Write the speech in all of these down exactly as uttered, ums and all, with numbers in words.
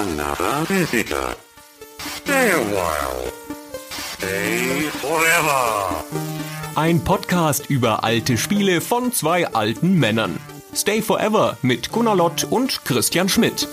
another visitor. Stay a while. Stay forever. Ein Podcast über alte Spiele von zwei alten Männern. Stay Forever mit Gunnar Lott und Christian Schmidt.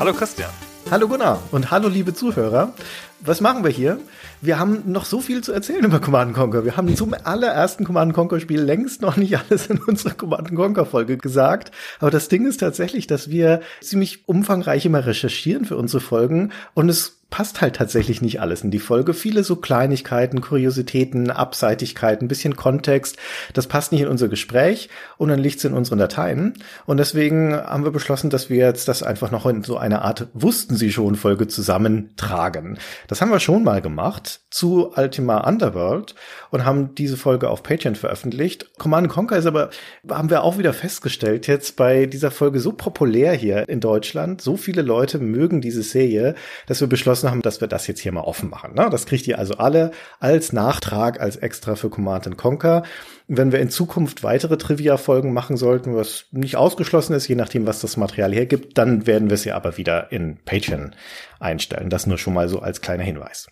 Hallo Christian. Hallo Gunnar und hallo liebe Zuhörer. Was machen wir hier? Wir haben noch so viel zu erzählen über Command and Conquer. Wir haben zum allerersten Command and Conquer Spiel längst noch nicht alles in unserer Command and Conquer Folge gesagt. Aber das Ding ist tatsächlich, dass wir ziemlich umfangreich immer recherchieren für unsere Folgen und es passt halt tatsächlich nicht alles in die Folge. Viele so Kleinigkeiten, Kuriositäten, Abseitigkeiten, bisschen Kontext, das passt nicht in unser Gespräch und dann liegt's in unseren Dateien. Und deswegen haben wir beschlossen, dass wir jetzt das einfach noch in so einer Art Wussten-Sie-schon-Folge zusammentragen. Das haben wir schon mal gemacht zu Ultima Underworld und haben diese Folge auf Patreon veröffentlicht. Command and Conquer ist aber, haben wir auch wieder festgestellt, jetzt bei dieser Folge so populär hier in Deutschland. So viele Leute mögen diese Serie, dass wir beschlossen haben, dass wir das jetzt hier mal offen machen. Ne? Das kriegt ihr also alle als Nachtrag, als Extra für Command and Conquer. Wenn wir in Zukunft weitere Trivia-Folgen machen sollten, was nicht ausgeschlossen ist, je nachdem, was das Material hergibt, dann werden wir es ja aber wieder in Patreon einstellen. Das nur schon mal so als kleiner Hinweis.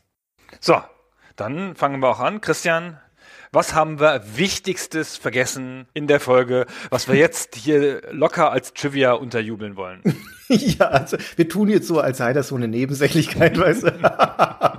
So, dann fangen wir auch an. Christian, was haben wir Wichtigstes vergessen in der Folge, was wir jetzt hier locker als Trivia unterjubeln wollen? Ja, also wir tun jetzt so, als sei das so eine Nebensächlichkeit, weißt du.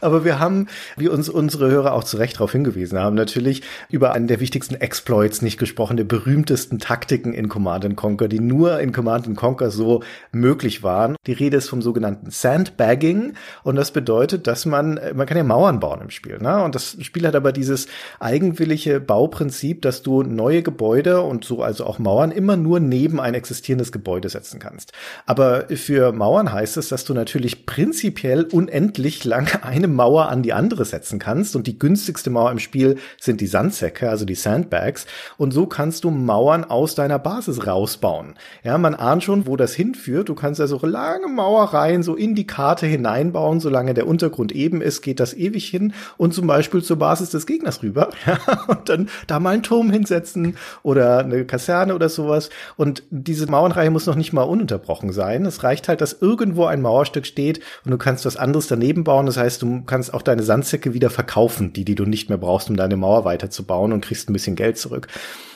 Aber wir haben, wie uns unsere Hörer auch zu Recht darauf hingewiesen haben, natürlich über einen der wichtigsten Exploits nicht gesprochen, der berühmtesten Taktiken in Command and Conquer, die nur in Command and Conquer so möglich waren. Die Rede ist vom sogenannten Sandbagging und das bedeutet, dass man, man kann ja Mauern bauen im Spiel, ne? Und das Spiel hat aber dieses eigenwillige Bauprinzip, dass du neue Gebäude und so also auch Mauern immer nur neben ein existierendes Gebäude setzen kannst. Aber für Mauern heißt es, dass du natürlich prinzipiell unendlich lang eine Mauer an die andere setzen kannst. Und die günstigste Mauer im Spiel sind die Sandsäcke, also die Sandbags. Und so kannst du Mauern aus deiner Basis rausbauen. Ja, man ahnt schon, wo das hinführt. Du kannst also lange Mauerreihen so in die Karte hineinbauen. Solange der Untergrund eben ist, geht das ewig hin. Und zum Beispiel zur Basis des Gegners rüber. Ja, und dann da mal einen Turm hinsetzen oder eine Kaserne oder sowas. Und diese Mauernreihe muss noch nicht mal ununterbrochen sein. Es reicht halt, dass irgendwo ein Mauerstück steht und du kannst was anderes daneben bauen. Das heißt, du kannst auch deine Sandsäcke wieder verkaufen, die, die du nicht mehr brauchst, um deine Mauer weiterzubauen und kriegst ein bisschen Geld zurück.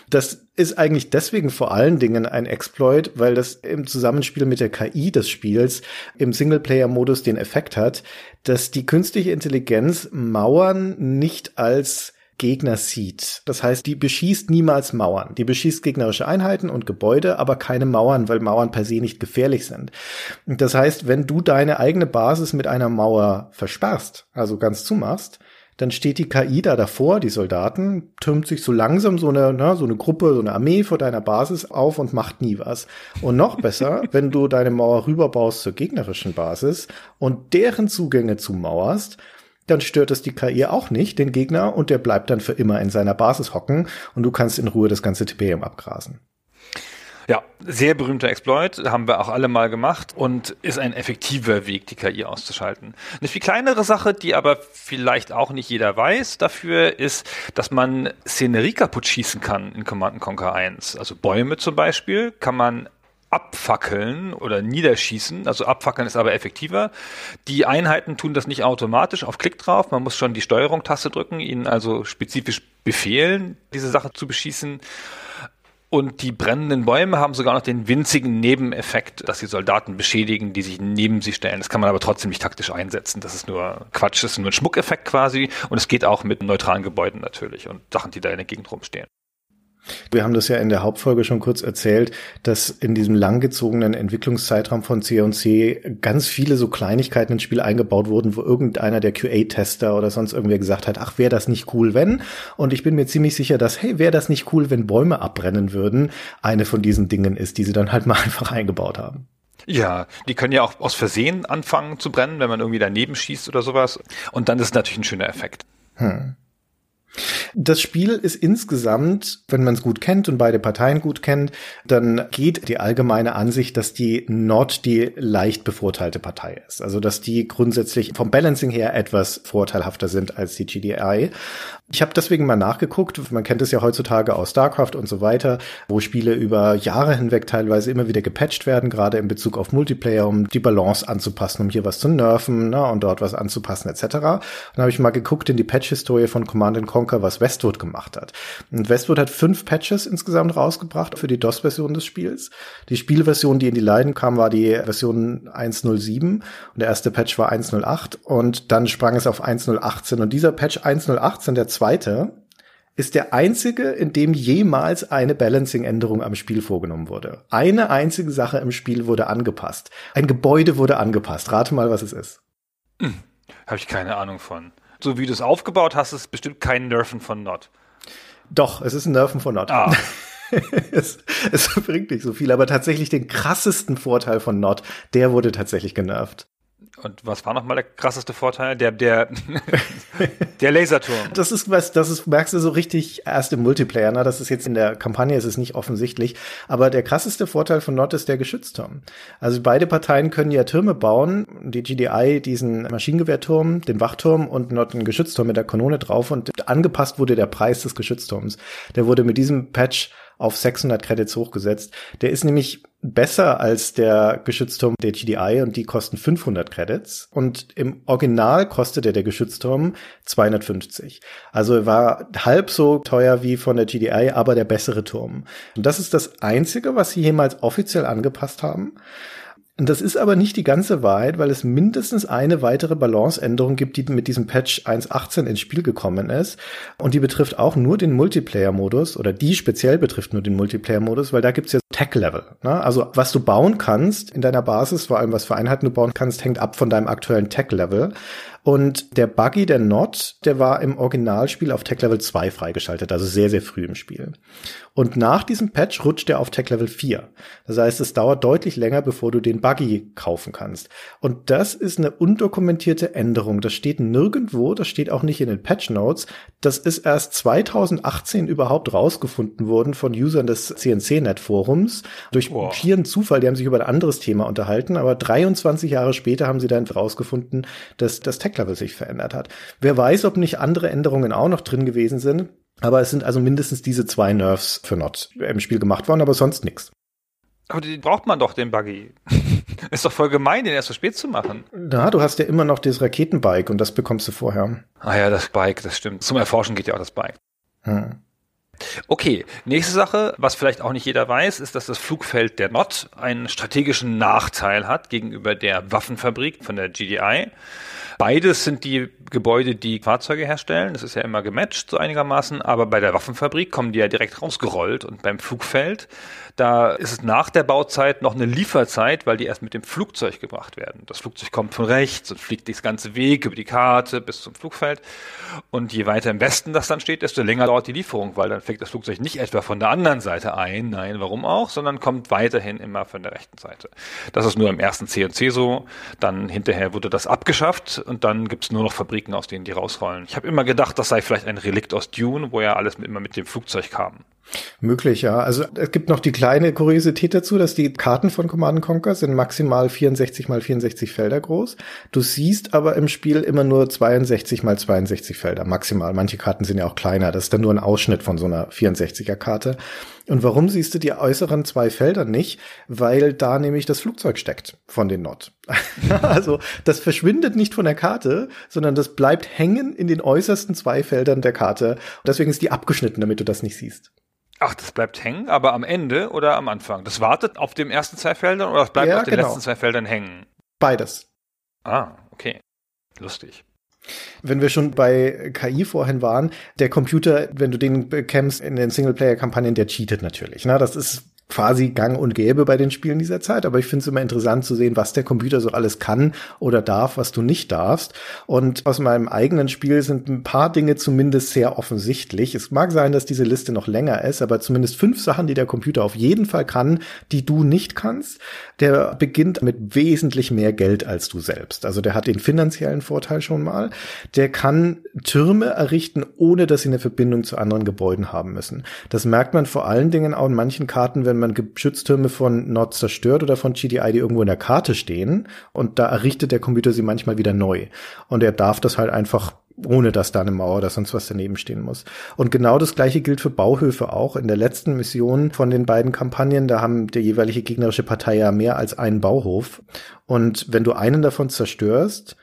Das ist eigentlich deswegen vor allen Dingen ein Exploit, weil das im Zusammenspiel mit der K I des Spiels im Singleplayer-Modus den Effekt hat, dass die künstliche Intelligenz Mauern nicht als Gegner sieht. Das heißt, die beschießt niemals Mauern. Die beschießt gegnerische Einheiten und Gebäude, aber keine Mauern, weil Mauern per se nicht gefährlich sind. Das heißt, wenn du deine eigene Basis mit einer Mauer versperrst, also ganz zumachst, dann steht die K I da davor, die Soldaten, türmt sich so langsam so eine, ne, so eine Gruppe, so eine Armee vor deiner Basis auf und macht nie was. Und noch besser, wenn du deine Mauer rüberbaust zur gegnerischen Basis und deren Zugänge zumauerst, dann stört es die K I auch nicht, den Gegner, und der bleibt dann für immer in seiner Basis hocken und du kannst in Ruhe das ganze Tiberium abgrasen. Ja, sehr berühmter Exploit, haben wir auch alle mal gemacht und ist ein effektiver Weg, die K I auszuschalten. Eine viel kleinere Sache, die aber vielleicht auch nicht jeder weiß, dafür ist, dass man Szenerie kaputt schießen kann in Command and Conquer eins. Also Bäume zum Beispiel kann man abfackeln oder niederschießen. Also abfackeln ist aber effektiver. Die Einheiten tun das nicht automatisch auf Klick drauf. Man muss schon die Steuerung-Taste drücken, ihnen also spezifisch befehlen, diese Sache zu beschießen. Und die brennenden Bäume haben sogar noch den winzigen Nebeneffekt, dass die Soldaten beschädigen, die sich neben sie stellen. Das kann man aber trotzdem nicht taktisch einsetzen. Das ist nur Quatsch, das ist nur ein Schmuckeffekt quasi. Und es geht auch mit neutralen Gebäuden natürlich und Sachen, die da in der Gegend rumstehen. Wir haben das ja in der Hauptfolge schon kurz erzählt, dass in diesem langgezogenen Entwicklungszeitraum von C und C ganz viele so Kleinigkeiten ins Spiel eingebaut wurden, wo irgendeiner der Q A-Tester oder sonst irgendwer gesagt hat, ach, wäre das nicht cool, wenn? Und ich bin mir ziemlich sicher, dass, hey, wäre das nicht cool, wenn Bäume abbrennen würden, eine von diesen Dingen ist, die sie dann halt mal einfach eingebaut haben. Ja, die können ja auch aus Versehen anfangen zu brennen, wenn man irgendwie daneben schießt oder sowas. Und dann ist es natürlich ein schöner Effekt. Hm. Das Spiel ist insgesamt, wenn man es gut kennt und beide Parteien gut kennt, dann geht die allgemeine Ansicht, dass die N O D die leicht bevorteilte Partei ist. Also dass die grundsätzlich vom Balancing her etwas vorteilhafter sind als die G D I. Ich habe deswegen mal nachgeguckt, man kennt es ja heutzutage aus StarCraft und so weiter, wo Spiele über Jahre hinweg teilweise immer wieder gepatcht werden, gerade in Bezug auf Multiplayer, um die Balance anzupassen, um hier was zu nerven, ne, und dort was anzupassen et cetera. Dann habe ich mal geguckt in die Patch-Historie von Command and Conquer, was Westwood gemacht hat. Und Westwood hat fünf Patches insgesamt rausgebracht für die DOS-Version des Spiels. Die Spielversion, die in die Leiden kam, war die Version eins Punkt null sieben und der erste Patch war eins Punkt null acht und dann sprang es auf eins Punkt null achtzehn und dieser Patch eins Punkt null achtzehn, der zweite, ist der einzige, in dem jemals eine Balancing-Änderung am Spiel vorgenommen wurde. Eine einzige Sache im Spiel wurde angepasst. Ein Gebäude wurde angepasst. Rate mal, was es ist. Hm, habe ich keine Ahnung von. So wie du es aufgebaut hast, ist bestimmt kein Nerven von N O D. Doch, es ist ein Nerven von N O D. Ah. es, es bringt nicht so viel, aber tatsächlich den krassesten Vorteil von N O D, der wurde tatsächlich genervt. Und was war nochmal der krasseste Vorteil? Der, der, der Laserturm. Das ist was, das ist, merkst du so richtig erst im Multiplayer, ne? Das ist jetzt in der Kampagne, ist es nicht offensichtlich. Aber der krasseste Vorteil von N O D ist der Geschützturm. Also beide Parteien können ja Türme bauen. Die G D I diesen Maschinengewehrturm, den Wachturm und N O D einen Geschützturm mit der Kanone drauf und angepasst wurde der Preis des Geschützturms. Der wurde mit diesem Patch auf sechshundert Credits hochgesetzt. Der ist nämlich besser als der Geschützturm der G D I und die kosten fünfhundert Credits. Und im Original kostete der Geschützturm zweihundertfünfzig. Also er war halb so teuer wie von der G D I, aber der bessere Turm. Und das ist das Einzige, was sie jemals offiziell angepasst haben. Und das ist aber nicht die ganze Wahrheit, weil es mindestens eine weitere Balanceänderung gibt, die mit diesem Patch eins Punkt achtzehn ins Spiel gekommen ist. Und die betrifft auch nur den Multiplayer-Modus oder die speziell betrifft nur den Multiplayer-Modus, weil da gibt's ja Tech Level, ne? Also was du bauen kannst in deiner Basis, vor allem was für Einheiten du bauen kannst, hängt ab von deinem aktuellen Tech Level. Und der Buggy, der N O D, der war im Originalspiel auf Tech Level zwei freigeschaltet, also sehr, sehr früh im Spiel. Und nach diesem Patch rutscht er auf Tech Level vier. Das heißt, es dauert deutlich länger, bevor du den Buggy kaufen kannst. Und das ist eine undokumentierte Änderung. Das steht nirgendwo, das steht auch nicht in den Patch Notes. Das ist erst zweitausendachtzehn überhaupt rausgefunden worden von Usern des C N C Net Forums. Durch oh. schieren Zufall, die haben sich über ein anderes Thema unterhalten, aber dreiundzwanzig Jahre später haben sie dann rausgefunden, dass das Tech Level sich verändert hat. Wer weiß, ob nicht andere Änderungen auch noch drin gewesen sind, aber es sind also mindestens diese zwei Nerfs für N O D im Spiel gemacht worden, aber sonst nichts. Aber den braucht man doch, den Buggy. Ist doch voll gemein, den erst so spät zu machen. Na, du hast ja immer noch das Raketenbike und das bekommst du vorher. Ah ja, das Bike, das stimmt. Zum Erforschen geht ja auch das Bike. Hm. Okay, nächste Sache, was vielleicht auch nicht jeder weiß, ist, dass das Flugfeld der N O D einen strategischen Nachteil hat gegenüber der Waffenfabrik von der G D I. Beides sind die Gebäude, die Fahrzeuge herstellen. Das ist ja immer gematcht, so einigermaßen. Aber bei der Waffenfabrik kommen die ja direkt rausgerollt. Und beim Flugfeld, da ist es nach der Bauzeit noch eine Lieferzeit, weil die erst mit dem Flugzeug gebracht werden. Das Flugzeug kommt von rechts und fliegt das ganze Weg über die Karte bis zum Flugfeld. Und je weiter im Westen das dann steht, desto länger dauert die Lieferung, weil dann fliegt das Flugzeug nicht etwa von der anderen Seite ein, nein, warum auch, sondern kommt weiterhin immer von der rechten Seite. Das ist nur im ersten C N C so. Dann hinterher wurde das abgeschafft. Und dann gibt's nur noch Fabriken, aus denen die rausrollen. Ich habe immer gedacht, das sei vielleicht ein Relikt aus Dune, wo ja alles mit, immer mit dem Flugzeug kam. Möglich, ja. Also es gibt noch die kleine Kuriosität dazu, dass die Karten von Command and Conquer sind maximal vierundsechzig mal vierundsechzig Felder groß. Du siehst aber im Spiel immer nur zweiundsechzig mal zweiundsechzig Felder maximal. Manche Karten sind ja auch kleiner. Das ist dann nur ein Ausschnitt von so einer vierundsechziger Karte. Und warum siehst du die äußeren zwei Felder nicht? Weil da nämlich das Flugzeug steckt von den N O D. Also das verschwindet nicht von der Karte, sondern das bleibt hängen in den äußersten zwei Feldern der Karte. Und deswegen ist die abgeschnitten, damit du das nicht siehst. Ach, das bleibt hängen, aber am Ende oder am Anfang? Das wartet auf den ersten zwei Feldern oder das bleibt ja auf den genau. letzten zwei Feldern hängen? Beides. Ah, okay. Lustig. Wenn wir schon bei K I vorhin waren, der Computer, wenn du den bekämpfst in den Singleplayer-Kampagnen, der cheatet natürlich. Na, das ist quasi gang und gäbe bei den Spielen dieser Zeit. Aber ich finde es immer interessant zu sehen, was der Computer so alles kann oder darf, was du nicht darfst. Und aus meinem eigenen Spiel sind ein paar Dinge zumindest sehr offensichtlich. Es mag sein, dass diese Liste noch länger ist, aber zumindest fünf Sachen, die der Computer auf jeden Fall kann, die du nicht kannst. Der beginnt mit wesentlich mehr Geld als du selbst. Also der hat den finanziellen Vorteil schon mal. Der kann Türme errichten, ohne dass sie eine Verbindung zu anderen Gebäuden haben müssen. Das merkt man vor allen Dingen auch in manchen Karten, wenn man Geschütztürme von N O D zerstört oder von G D I, die irgendwo in der Karte stehen. Und da errichtet der Computer sie manchmal wieder neu. Und er darf das halt einfach, ohne dass da eine Mauer oder sonst was daneben stehen muss. Und genau das Gleiche gilt für Bauhöfe auch. In der letzten Mission von den beiden Kampagnen, da haben der jeweilige gegnerische Partei ja mehr als einen Bauhof. Und wenn du einen davon zerstörst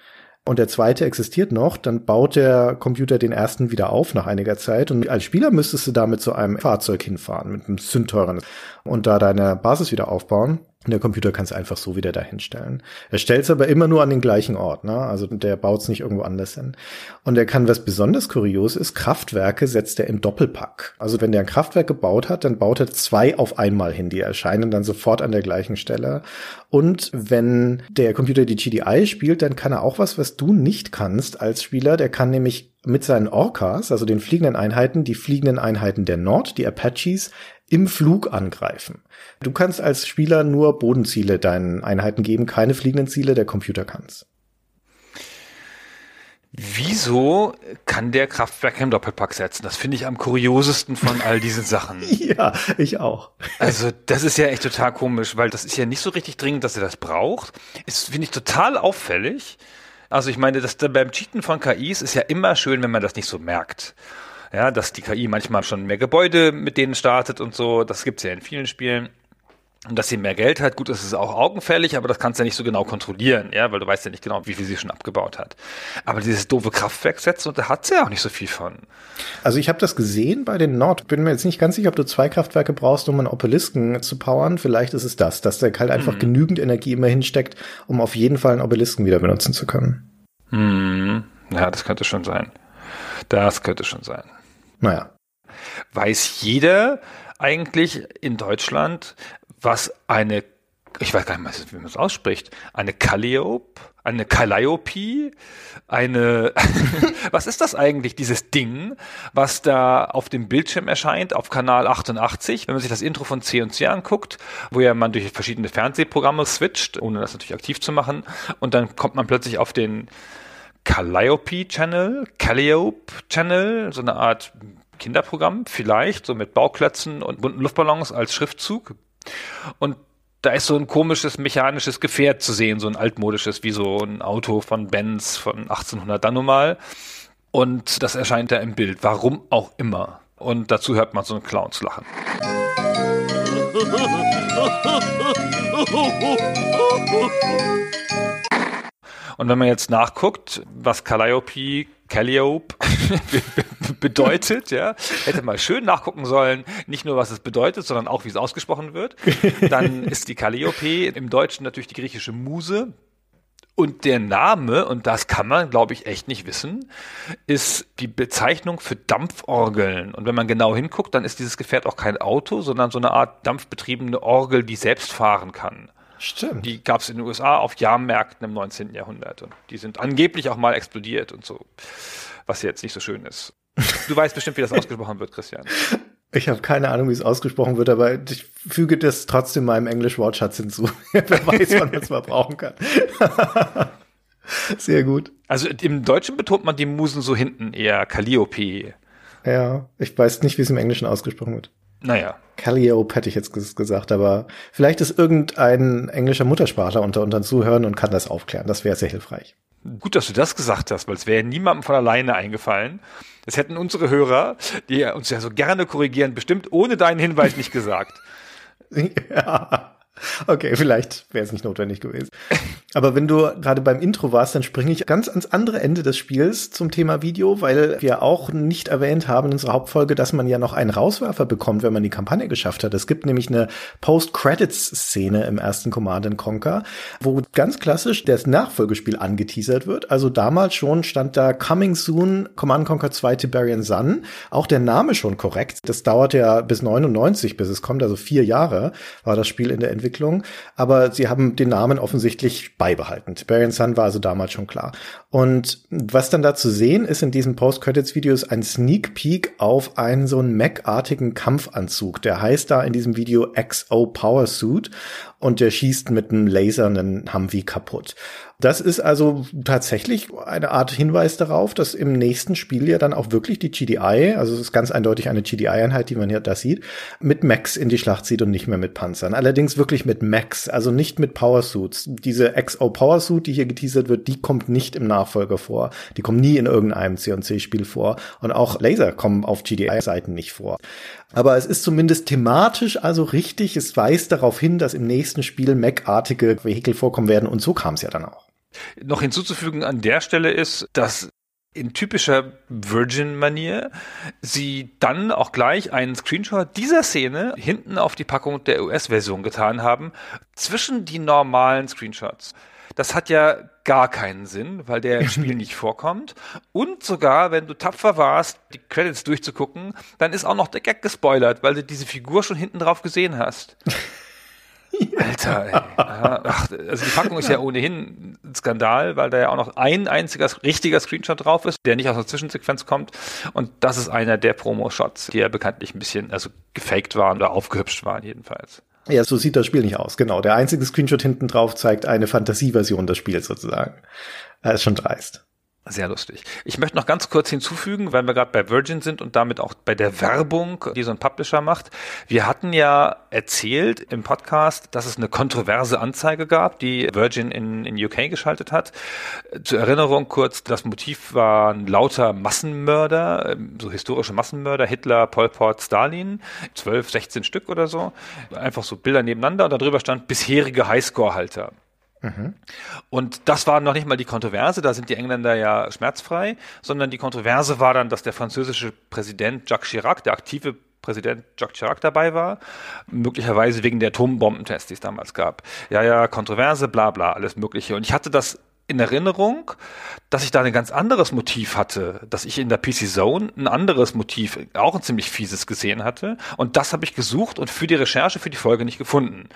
und der zweite existiert noch, dann baut der Computer den ersten wieder auf nach einiger Zeit. Und als Spieler müsstest du damit zu einem Fahrzeug hinfahren, mit einem Zündheuer und da deine Basis wieder aufbauen. Und der Computer kann es einfach so wieder dahinstellen. Er stellt es aber immer nur an den gleichen Ort, ne? Also der baut es nicht irgendwo anders hin. Und er kann, was besonders kurios ist, Kraftwerke setzt er im Doppelpack. Also wenn der ein Kraftwerk gebaut hat, dann baut er zwei auf einmal hin. Die erscheinen dann sofort an der gleichen Stelle. Und wenn der Computer die G D I spielt, dann kann er auch was, was du nicht kannst als Spieler. Der kann nämlich mit seinen Orcas, also den fliegenden Einheiten, die fliegenden Einheiten der N O D, die Apaches, im Flug angreifen. Du kannst als Spieler nur Bodenziele deinen Einheiten geben, keine fliegenden Ziele, der Computer kann's. Wieso kann der Kraftwerk im Doppelpack setzen? Das finde ich am kuriosesten von all diesen Sachen. Ja, ich auch. Also das ist ja echt total komisch, weil das ist ja nicht so richtig dringend, dass er das braucht. Das finde ich total auffällig. Also ich meine, das beim Cheaten von K Is ist ja immer schön, wenn man das nicht so merkt. Ja, dass die K I manchmal schon mehr Gebäude mit denen startet und so, das gibt's ja in vielen Spielen. Und dass sie mehr Geld hat, gut, das ist auch augenfällig, aber das kannst du ja nicht so genau kontrollieren, ja, weil du weißt ja nicht genau, wie viel sie schon abgebaut hat. Aber dieses doofe Kraftwerk setzen, und da hat sie ja auch nicht so viel von. Also ich habe das gesehen bei den Nord. Bin mir jetzt nicht ganz sicher, ob du zwei Kraftwerke brauchst, um einen Obelisken zu powern. Vielleicht ist es das, dass der halt einfach hm. genügend Energie immer hinsteckt, um auf jeden Fall einen Obelisken wieder benutzen zu können. Hm. Ja, das könnte schon sein. Das könnte schon sein. Naja. Weiß jeder eigentlich in Deutschland, was eine, ich weiß gar nicht mehr, wie man es ausspricht, eine Calliope, eine Calliope, eine, was ist das eigentlich, dieses Ding, was da auf dem Bildschirm erscheint, auf Kanal achtundachtzig, wenn man sich das Intro von C und C anguckt, wo ja man durch verschiedene Fernsehprogramme switcht, ohne das natürlich aktiv zu machen, und dann kommt man plötzlich auf den Calliope Channel, Calliope Channel, so eine Art Kinderprogramm vielleicht, so mit Bauklötzen und bunten Luftballons als Schriftzug. Und da ist so ein komisches mechanisches Gefährt zu sehen, so ein altmodisches, wie so ein Auto von Benz von achtzehnhundert dann nun mal. Und das erscheint da im Bild, warum auch immer. Und dazu hört man so einen Clowns lachen. Und wenn man jetzt nachguckt, was Calliope, Calliope bedeutet, ja, hätte mal schön nachgucken sollen, nicht nur was es bedeutet, sondern auch wie es ausgesprochen wird, dann ist die Calliope im Deutschen natürlich die griechische Muse. Und der Name, und das kann man, glaube ich, echt nicht wissen, ist die Bezeichnung für Dampforgeln. Und wenn man genau hinguckt, dann ist dieses Gefährt auch kein Auto, sondern so eine Art dampfbetriebene Orgel, die selbst fahren kann. Stimmt. Die gab es in den U S A auf Jahrmärkten im neunzehnten. Jahrhundert. Und die sind angeblich auch mal explodiert und so. Was jetzt nicht so schön ist. Du weißt bestimmt, wie das ausgesprochen wird, Christian. Ich habe keine Ahnung, wie es ausgesprochen wird, aber ich füge das trotzdem meinem Englisch-Wortschatz hinzu. Wer weiß, wann man es mal brauchen kann. Sehr gut. Also im Deutschen betont man die Musen so hinten eher Calliope. Ja, ich weiß nicht, wie es im Englischen ausgesprochen wird. Naja. Calliope hätte ich jetzt gesagt, aber vielleicht ist irgendein englischer Muttersprachler unter unseren Zuhörern und kann das aufklären. Das wäre sehr hilfreich. Gut, dass du das gesagt hast, weil es wäre niemandem von alleine eingefallen. Das hätten unsere Hörer, die uns ja so gerne korrigieren, bestimmt ohne deinen Hinweis nicht gesagt. Ja. Okay, vielleicht wäre es nicht notwendig gewesen. Aber wenn du gerade beim Intro warst, dann springe ich ganz ans andere Ende des Spiels zum Thema Video, weil wir auch nicht erwähnt haben in unserer Hauptfolge, dass man ja noch einen Rauswerfer bekommt, wenn man die Kampagne geschafft hat. Es gibt nämlich eine Post-Credits-Szene im ersten Command and Conquer, wo ganz klassisch das Nachfolgespiel angeteasert wird. Also damals schon stand da Coming Soon, Command and Conquer zwei Tiberian Sun. Auch der Name schon korrekt. Das dauerte ja bis neunundneunzig, bis es kommt, also vier Jahre war das Spiel in der Entwicklung. Aber sie haben den Namen offensichtlich beibehalten. Tiberian Sun war also damals schon klar. Und was dann da zu sehen ist in diesem Post-Credits-Video ist ein Sneak Peek auf einen so einen Mac-artigen Kampfanzug. Der heißt da in diesem Video X O Power Suit und der schießt mit einem Laser einen Humvee kaputt. Das ist also tatsächlich eine Art Hinweis darauf, dass im nächsten Spiel ja dann auch wirklich die G D I, also es ist ganz eindeutig eine G D I-Einheit, die man hier da sieht, mit Mechs in die Schlacht zieht und nicht mehr mit Panzern. Allerdings wirklich mit Mechs, also nicht mit Powersuits. Diese X O Powersuit, die hier geteasert wird, die kommt nicht im Nachfolger vor. Die kommen nie in irgendeinem C und C-Spiel vor. Und auch Laser kommen auf G D I-Seiten nicht vor. Aber es ist zumindest thematisch also richtig. Es weist darauf hin, dass im nächsten Spiel Mech-artige Vehikel vorkommen werden. Und so kam es ja dann auch. Noch hinzuzufügen an der Stelle ist, dass in typischer Virgin-Manier sie dann auch gleich einen Screenshot dieser Szene hinten auf die Packung der U S-Version getan haben, zwischen die normalen Screenshots. Das hat ja gar keinen Sinn, weil der im Spiel nicht vorkommt. Und sogar, wenn du tapfer warst, die Credits durchzugucken, dann ist auch noch der Gag gespoilert, weil du diese Figur schon hinten drauf gesehen hast. Alter, ey. Ach, also die Packung ist ja ohnehin ein Skandal, weil da ja auch noch ein einziger richtiger Screenshot drauf ist, der nicht aus einer Zwischensequenz kommt. Und das ist einer der Promo-Shots, die ja bekanntlich ein bisschen also gefaked waren oder aufgehübscht waren jedenfalls. Ja, so sieht das Spiel nicht aus, genau. Der einzige Screenshot hinten drauf zeigt eine Fantasieversion des Spiels sozusagen. Das ist schon dreist. Sehr lustig. Ich möchte noch ganz kurz hinzufügen, weil wir gerade bei Virgin sind und damit auch bei der Werbung, die so ein Publisher macht. Wir hatten ja erzählt im Podcast, dass es eine kontroverse Anzeige gab, die Virgin in, in U K geschaltet hat. Zur Erinnerung kurz, das Motiv waren lauter Massenmörder, so historische Massenmörder, Hitler, Pol Pot, Stalin, zwölf, sechzehn Stück oder so. Einfach so Bilder nebeneinander und darüber stand bisherige Highscore-Halter. Und das war noch nicht mal die Kontroverse, da sind die Engländer ja schmerzfrei, sondern die Kontroverse war dann, dass der französische Präsident Jacques Chirac, der aktive Präsident Jacques Chirac dabei war, möglicherweise wegen der Atombombentests, die es damals gab. Ja, ja, Kontroverse, bla bla, alles Mögliche. Und ich hatte das in Erinnerung, dass ich da ein ganz anderes Motiv hatte, dass ich in der P C Zone ein anderes Motiv, auch ein ziemlich fieses gesehen hatte und das habe ich gesucht und für die Recherche, für die Folge nicht gefunden.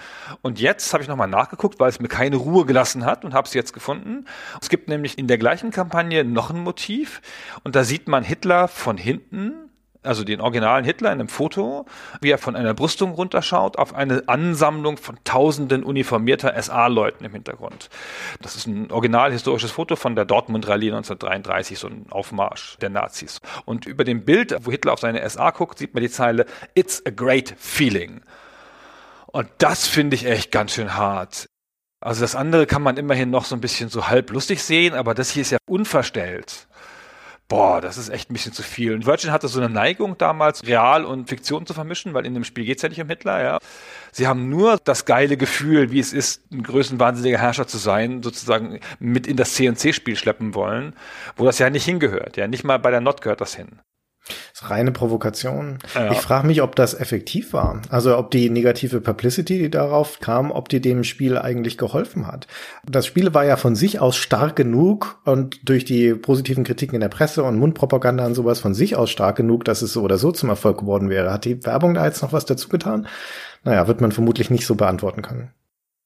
Und jetzt habe ich nochmal nachgeguckt, weil es mir keine Ruhe gelassen hat und habe es jetzt gefunden. Es gibt nämlich in der gleichen Kampagne noch ein Motiv und da sieht man Hitler von hinten, also den originalen Hitler in einem Foto, wie er von einer Brüstung runterschaut, auf eine Ansammlung von tausenden uniformierter S A-Leuten im Hintergrund. Das ist ein originalhistorisches Foto von der Dortmund-Rallye neunzehnhundertdreiunddreißig, so ein Aufmarsch der Nazis. Und über dem Bild, wo Hitler auf seine S A guckt, sieht man die Zeile "It's a great feeling". Und das finde ich echt ganz schön hart. Also das andere kann man immerhin noch so ein bisschen so halb lustig sehen, aber das hier ist ja unverstellt. Boah, das ist echt ein bisschen zu viel. Und Virgin hatte so eine Neigung damals, Real und Fiktion zu vermischen, weil in dem Spiel geht's ja nicht um Hitler, ja. Sie haben nur das geile Gefühl, wie es ist, ein größenwahnsinniger Herrscher zu sein, sozusagen mit in das C und C-Spiel schleppen wollen, wo das ja nicht hingehört, ja. Nicht mal bei der N O D gehört das hin. Das ist reine Provokation. Ja. Ich frage mich, ob das effektiv war. Also ob die negative Publicity, die darauf kam, ob die dem Spiel eigentlich geholfen hat. Das Spiel war ja von sich aus stark genug und durch die positiven Kritiken in der Presse und Mundpropaganda und sowas von sich aus stark genug, dass es so oder so zum Erfolg geworden wäre. Hat die Werbung da jetzt noch was dazu getan? Naja, wird man vermutlich nicht so beantworten können.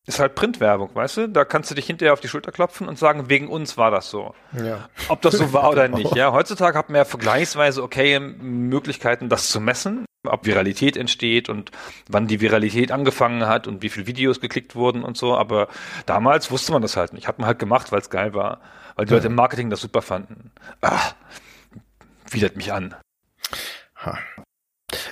Ist halt Printwerbung, weißt du? Da kannst du dich hinterher auf die Schulter klopfen und sagen, wegen uns war das so. Ja. Ob das so war oder nicht. Ja, heutzutage hat man ja vergleichsweise okay Möglichkeiten, das zu messen, ob Viralität entsteht und wann die Viralität angefangen hat und wie viele Videos geklickt wurden und so. Aber damals wusste man das halt nicht. Hat man halt gemacht, weil es geil war. Weil die Leute im Marketing das super fanden. Ach, widert mich an. Ha.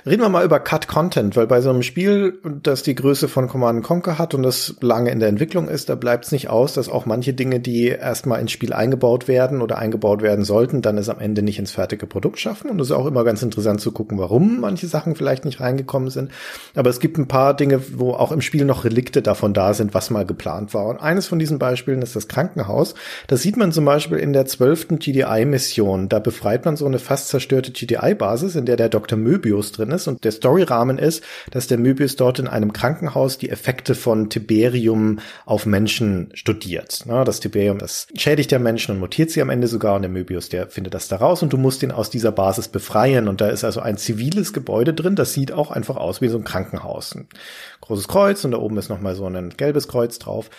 Reden wir mal über Cut-Content, weil bei so einem Spiel, das die Größe von Command and Conquer hat und das lange in der Entwicklung ist, da bleibt es nicht aus, dass auch manche Dinge, die erstmal ins Spiel eingebaut werden oder eingebaut werden sollten, dann es am Ende nicht ins fertige Produkt schaffen. Und es ist auch immer ganz interessant zu gucken, warum manche Sachen vielleicht nicht reingekommen sind. Aber es gibt ein paar Dinge, wo auch im Spiel noch Relikte davon da sind, was mal geplant war. Und eines von diesen Beispielen ist das Krankenhaus. Das sieht man zum Beispiel in der zwölften G D I-Mission. Da befreit man so eine fast zerstörte G D I-Basis, in der der Doktor Möbius drin ist. Und der Storyrahmen ist, dass der Möbius dort in einem Krankenhaus die Effekte von Tiberium auf Menschen studiert. Na, das Tiberium, das schädigt ja Menschen und mutiert sie am Ende sogar. Und der Möbius, der findet das da raus. Und du musst ihn aus dieser Basis befreien. Und da ist also ein ziviles Gebäude drin. Das sieht auch einfach aus wie so ein Krankenhaus. Ein großes Kreuz und da oben ist nochmal so ein gelbes Kreuz drauf.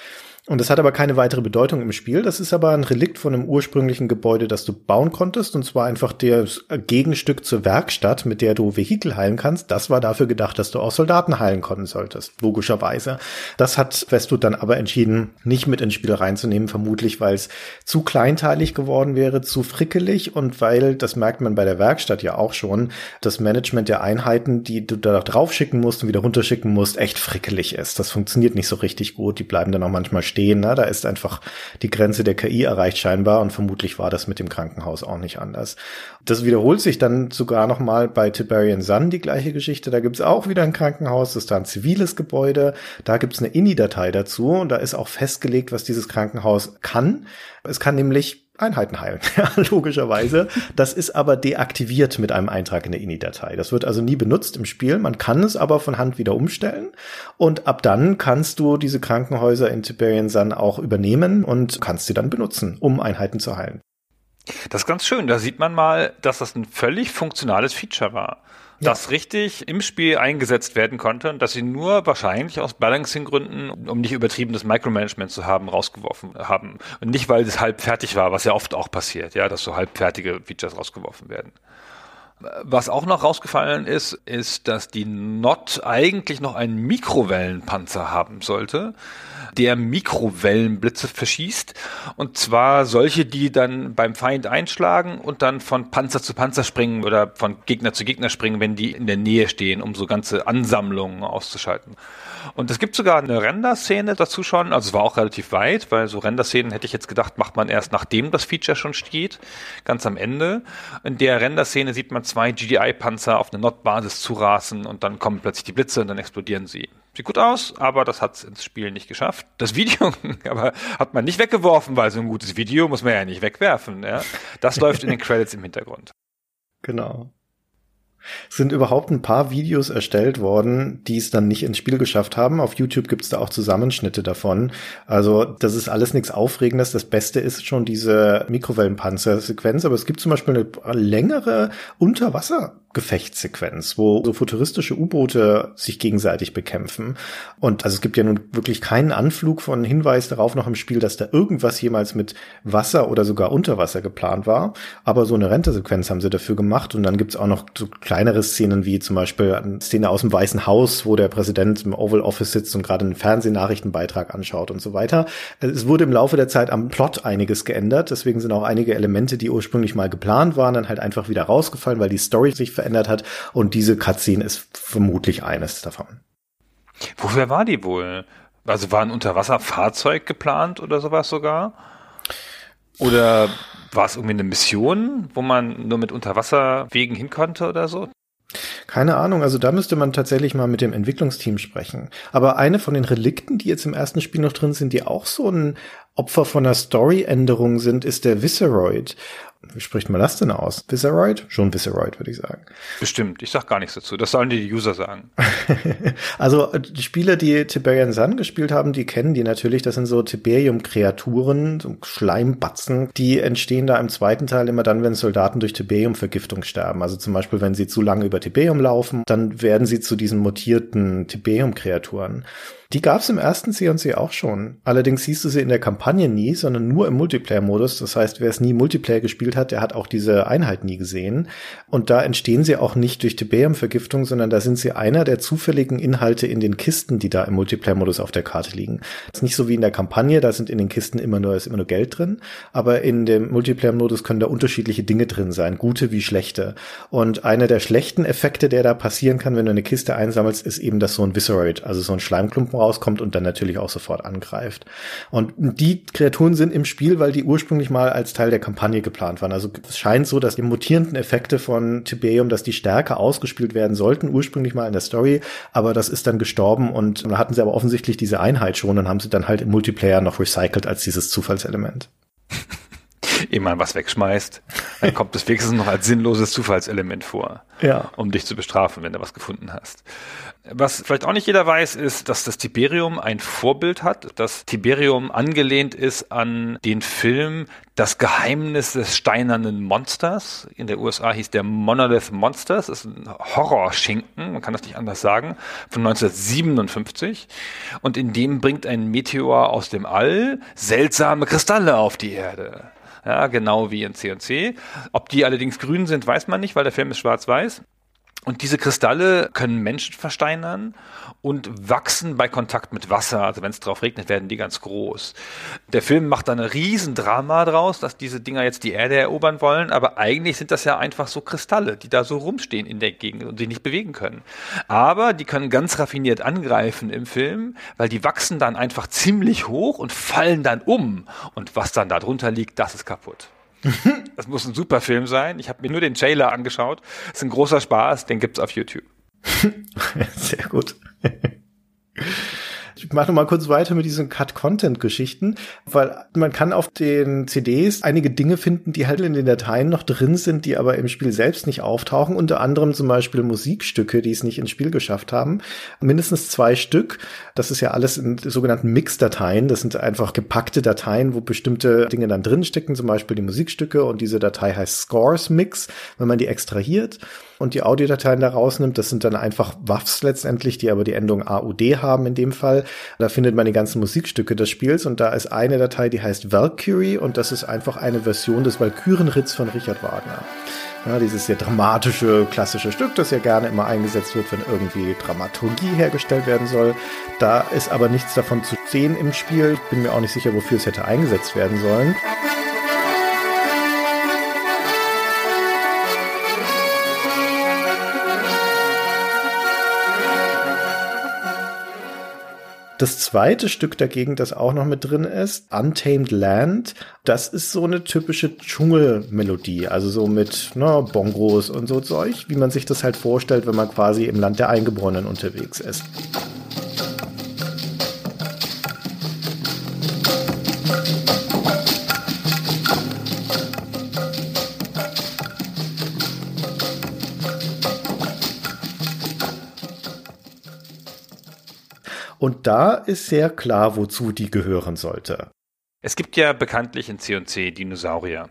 Und das hat aber keine weitere Bedeutung im Spiel. Das ist aber ein Relikt von einem ursprünglichen Gebäude, das du bauen konntest. Und zwar einfach das Gegenstück zur Werkstatt, mit der du Vehikel heilen kannst. Das war dafür gedacht, dass du auch Soldaten heilen können solltest, logischerweise. Das hat Westwood dann aber entschieden, nicht mit ins Spiel reinzunehmen. Vermutlich, weil es zu kleinteilig geworden wäre, zu frickelig. Und weil, das merkt man bei der Werkstatt ja auch schon, das Management der Einheiten, die du da draufschicken musst und wieder runterschicken musst, echt frickelig ist. Das funktioniert nicht so richtig gut. Die bleiben dann auch manchmal stehen. Na, da ist einfach die Grenze der K I erreicht scheinbar und vermutlich war das mit dem Krankenhaus auch nicht anders. Das wiederholt sich dann sogar nochmal bei Tiberian Sun, die gleiche Geschichte. Da gibt es auch wieder ein Krankenhaus, das ist da ein ziviles Gebäude, da gibt es eine I N I-Datei dazu und da ist auch festgelegt, was dieses Krankenhaus kann. Es kann nämlich Einheiten heilen, ja, logischerweise. Das ist aber deaktiviert mit einem Eintrag in der I N I-Datei. Das wird also nie benutzt im Spiel. Man kann es aber von Hand wieder umstellen. Und ab dann kannst du diese Krankenhäuser in Tiberian Sun auch übernehmen und kannst sie dann benutzen, um Einheiten zu heilen. Das ist ganz schön. Da sieht man mal, dass das ein völlig funktionales Feature war, ja, das richtig im Spiel eingesetzt werden konnte und dass sie nur wahrscheinlich aus Balancing-Gründen, um nicht übertriebenes Micromanagement zu haben, rausgeworfen haben. Und nicht, weil es halb fertig war, was ja oft auch passiert, ja, dass so halbfertige Features rausgeworfen werden. Was auch noch rausgefallen ist, ist, dass die N O D eigentlich noch einen Mikrowellenpanzer haben sollte, der Mikrowellenblitze verschießt. Und zwar solche, die dann beim Feind einschlagen und dann von Panzer zu Panzer springen oder von Gegner zu Gegner springen, wenn die in der Nähe stehen, um so ganze Ansammlungen auszuschalten. Und es gibt sogar eine Render-Szene dazu schon, also es war auch relativ weit, weil so Render-Szenen hätte ich jetzt gedacht, macht man erst nachdem das Feature schon steht, ganz am Ende. In der Render-Szene sieht man zwei G D I-Panzer auf eine N O D-Basis zurasen und dann kommen plötzlich die Blitze und dann explodieren sie. Sieht gut aus, aber das hat es ins Spiel nicht geschafft. Das Video aber hat man nicht weggeworfen, weil so ein gutes Video muss man ja nicht wegwerfen. Ja? Das läuft in den Credits im Hintergrund. Genau. Sind überhaupt ein paar Videos erstellt worden, die es dann nicht ins Spiel geschafft haben. Auf YouTube gibt's da auch Zusammenschnitte davon. Also das ist alles nichts Aufregendes. Das Beste ist schon diese Mikrowellenpanzer-Sequenz. Aber es gibt zum Beispiel eine längere Unterwasser-Gefechtssequenz, wo so futuristische U-Boote sich gegenseitig bekämpfen. Und also es gibt ja nun wirklich keinen Anflug von Hinweis darauf noch im Spiel, dass da irgendwas jemals mit Wasser oder sogar Unterwasser geplant war. Aber so eine Rentesequenz haben sie dafür gemacht. Und dann gibt's auch noch so kleinere Szenen wie zum Beispiel eine Szene aus dem Weißen Haus, wo der Präsident im Oval Office sitzt und gerade einen Fernsehnachrichtenbeitrag anschaut und so weiter. Es wurde im Laufe der Zeit am Plot einiges geändert, deswegen sind auch einige Elemente, die ursprünglich mal geplant waren, dann halt einfach wieder rausgefallen, weil die Story sich verändert hat und diese Cutscene ist vermutlich eines davon. Woher war die wohl? Also war ein Unterwasserfahrzeug geplant oder sowas sogar? Oder war es irgendwie eine Mission, wo man nur mit Unterwasserwegen hin konnte oder so? Keine Ahnung, also da müsste man tatsächlich mal mit dem Entwicklungsteam sprechen. Aber eine von den Relikten, die jetzt im ersten Spiel noch drin sind, die auch so ein Opfer von einer Story-Änderung sind, ist der Viseroid. Wie spricht man das denn aus? Viseroid? Schon Viseroid, würde ich sagen. Bestimmt, ich sag gar nichts dazu. Das sollen die User sagen. Also die Spieler, die Tiberian Sun gespielt haben, die kennen die natürlich. Das sind so Tiberium-Kreaturen, so Schleimbatzen. Die entstehen da im zweiten Teil immer dann, wenn Soldaten durch Tiberium-Vergiftung sterben. Also zum Beispiel, wenn sie zu lange über Tiberium laufen, dann werden sie zu diesen mutierten Tiberium-Kreaturen. Die gab's im ersten C und C auch schon. Allerdings siehst du sie in der Kampagne nie, sondern nur im Multiplayer-Modus. Das heißt, wer es nie Multiplayer gespielt hat, der hat auch diese Einheit nie gesehen. Und da entstehen sie auch nicht durch Tiberium-Vergiftung, sondern da sind sie einer der zufälligen Inhalte in den Kisten, die da im Multiplayer-Modus auf der Karte liegen. Das ist nicht so wie in der Kampagne, da sind in den Kisten immer nur, ist immer nur Geld drin. Aber in dem Multiplayer-Modus können da unterschiedliche Dinge drin sein, gute wie schlechte. Und einer der schlechten Effekte, der da passieren kann, wenn du eine Kiste einsammelst, ist eben, dass so ein Viseroid, also so ein Schleimklumpen rauskommt und dann natürlich auch sofort angreift. Und die Kreaturen sind im Spiel, weil die ursprünglich mal als Teil der Kampagne geplant waren. Also es scheint so, dass die mutierenden Effekte von Tiberium, dass die stärker ausgespielt werden sollten, ursprünglich mal in der Story, aber das ist dann gestorben und dann hatten sie aber offensichtlich diese Einheit schon und haben sie dann halt im Multiplayer noch recycelt als dieses Zufallselement. Ehe man was wegschmeißt, dann kommt es wenigstens noch als sinnloses Zufallselement vor, ja, um dich zu bestrafen, wenn du was gefunden hast. Was vielleicht auch nicht jeder weiß, ist, dass das Tiberium ein Vorbild hat, dass Tiberium angelehnt ist an den Film Das Geheimnis des steinernen Monsters. In der U S A hieß der Monolith Monsters. Das ist ein Horrorschinken, man kann das nicht anders sagen, von neunzehnhundertsiebenundfünfzig. Und in dem bringt ein Meteor aus dem All seltsame Kristalle auf die Erde. Ja, genau wie in C und C. Ob die allerdings grün sind, weiß man nicht, weil der Film ist schwarz-weiß. Und diese Kristalle können Menschen versteinern und wachsen bei Kontakt mit Wasser. Also wenn es drauf regnet, werden die ganz groß. Der Film macht da ein Riesendrama draus, dass diese Dinger jetzt die Erde erobern wollen. Aber eigentlich sind das ja einfach so Kristalle, die da so rumstehen in der Gegend und sich nicht bewegen können. Aber die können ganz raffiniert angreifen im Film, weil die wachsen dann einfach ziemlich hoch und fallen dann um. Und was dann da drunter liegt, das ist kaputt. Das muss ein super Film sein. Ich habe mir nur den Trailer angeschaut. Das ist ein großer Spaß, den gibt's auf YouTube. Sehr gut. Ich mache noch mal kurz weiter mit diesen Cut-Content-Geschichten, weil man kann auf den C Ds einige Dinge finden, die halt in den Dateien noch drin sind, die aber im Spiel selbst nicht auftauchen. Unter anderem zum Beispiel Musikstücke, die es nicht ins Spiel geschafft haben. Mindestens zwei Stück. Das ist ja alles in sogenannten Mix-Dateien. Das sind einfach gepackte Dateien, wo bestimmte Dinge dann drin stecken, zum Beispiel die Musikstücke. Und diese Datei heißt Scores-Mix, wenn man die extrahiert und die Audiodateien da rausnimmt. Das sind dann einfach W A Vs letztendlich, die aber die Endung A U D haben in dem Fall. Da findet man die ganzen Musikstücke des Spiels und da ist eine Datei, die heißt Valkyrie und das ist einfach eine Version des Walkürenritts von Richard Wagner. Ja, dieses sehr dramatische, klassische Stück, das ja gerne immer eingesetzt wird, wenn irgendwie Dramaturgie hergestellt werden soll. Da ist aber nichts davon zu sehen im Spiel. Ich bin mir auch nicht sicher, wofür es hätte eingesetzt werden sollen. Das zweite Stück dagegen, das auch noch mit drin ist, Untamed Land, das ist so eine typische Dschungelmelodie, also so mit na, Bongos und so Zeug, wie man sich das halt vorstellt, wenn man quasi im Land der Eingeborenen unterwegs ist. Und da ist sehr klar, wozu die gehören sollte. Es gibt ja bekanntlich in C und C Dinosaurier.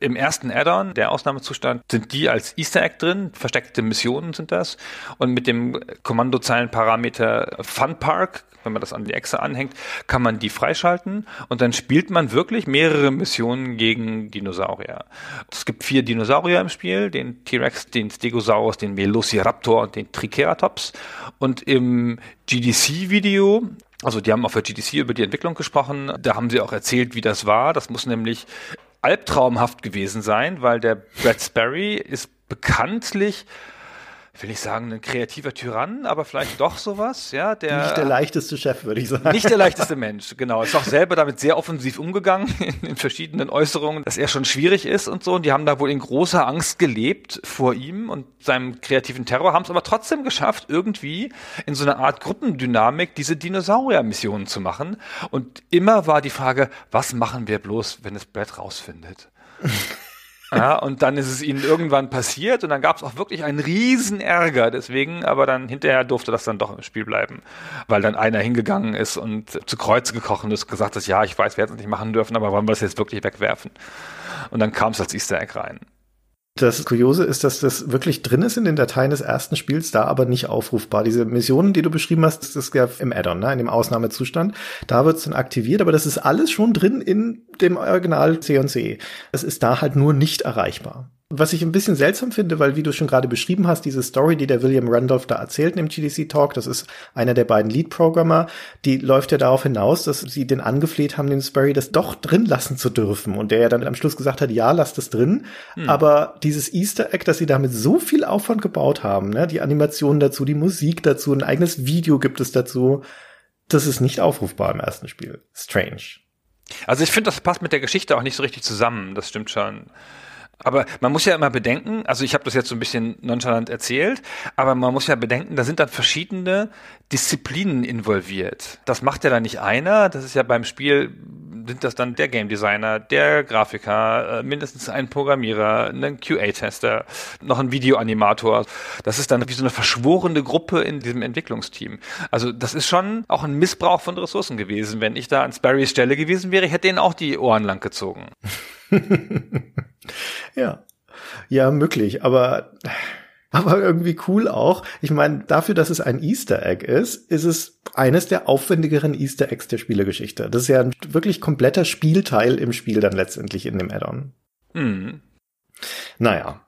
Im ersten Add-on, der Ausnahmezustand, sind die als Easter Egg drin, versteckte Missionen sind das. Und mit dem Kommandozeilenparameter Fun Park, wenn man das an die Echse anhängt, kann man die freischalten und dann spielt man wirklich mehrere Missionen gegen Dinosaurier. Es gibt vier Dinosaurier im Spiel, den T-Rex, den Stegosaurus, den Velociraptor und den Triceratops. Und im G D C-Video, also die haben auch für G D C über die Entwicklung gesprochen, da haben sie auch erzählt, wie das war. Das muss nämlich albtraumhaft gewesen sein, weil der Brad Sperry ist bekanntlich, will ich sagen, ein kreativer Tyrann, aber vielleicht doch sowas, ja, der nicht der leichteste Chef, würde ich sagen. Nicht der leichteste Mensch, genau. Ist auch selber damit sehr offensiv umgegangen in, in verschiedenen Äußerungen, dass er schon schwierig ist und so. Und die haben da wohl in großer Angst gelebt vor ihm und seinem kreativen Terror, haben es aber trotzdem geschafft, irgendwie in so einer Art Gruppendynamik diese Dinosaurier-Missionen zu machen. Und immer war die Frage, was machen wir bloß, wenn es Brad rausfindet? Ja, und dann ist es ihnen irgendwann passiert und dann gab es auch wirklich einen riesen Ärger deswegen, aber dann hinterher durfte das dann doch im Spiel bleiben, weil dann einer hingegangen ist und zu Kreuz gekrochen ist und gesagt hat, ja, ich weiß, wir hätten es nicht machen dürfen, aber wollen wir es jetzt wirklich wegwerfen? Und dann kam es als Easter Egg rein. Das Kuriose ist, dass das wirklich drin ist in den Dateien des ersten Spiels, da aber nicht aufrufbar. Diese Missionen, die du beschrieben hast, das ist ja im Add-on, ne, in dem Ausnahmezustand. Da wird es dann aktiviert, aber das ist alles schon drin in dem Original C und C. Es ist da halt nur nicht erreichbar. Was ich ein bisschen seltsam finde, weil, wie du schon gerade beschrieben hast, diese Story, die der William Randolph da erzählt im G D C-Talk, das ist einer der beiden Lead-Programmer, die läuft ja darauf hinaus, dass sie den angefleht haben, den Sperry das doch drin lassen zu dürfen. Und der ja dann am Schluss gesagt hat, ja, lass das drin. Hm. Aber dieses Easter Egg, dass sie damit so viel Aufwand gebaut haben, ne, die Animationen dazu, die Musik dazu, ein eigenes Video gibt es dazu, das ist nicht aufrufbar im ersten Spiel. Strange. Also ich finde, das passt mit der Geschichte auch nicht so richtig zusammen. Das stimmt schon. Aber man muss ja immer bedenken, also ich habe das jetzt so ein bisschen nonchalant erzählt, aber man muss ja bedenken, da sind dann verschiedene Disziplinen involviert. Das macht ja dann nicht einer, das ist ja beim Spiel, sind das dann der Game Designer, der Grafiker, mindestens ein Programmierer, ein Q A-Tester, noch ein Videoanimator. Das ist dann wie so eine verschworene Gruppe in diesem Entwicklungsteam. Also das ist schon auch ein Missbrauch von Ressourcen gewesen. Wenn ich da an Sperrys Stelle gewesen wäre, ich hätte denen auch die Ohren lang gezogen. Ja, ja, möglich, aber, aber irgendwie cool auch. Ich meine, dafür, dass es ein Easter Egg ist, ist es eines der aufwendigeren Easter Eggs der Spielegeschichte. Das ist ja ein wirklich kompletter Spielteil im Spiel dann letztendlich in dem Add-on. Mhm. Naja.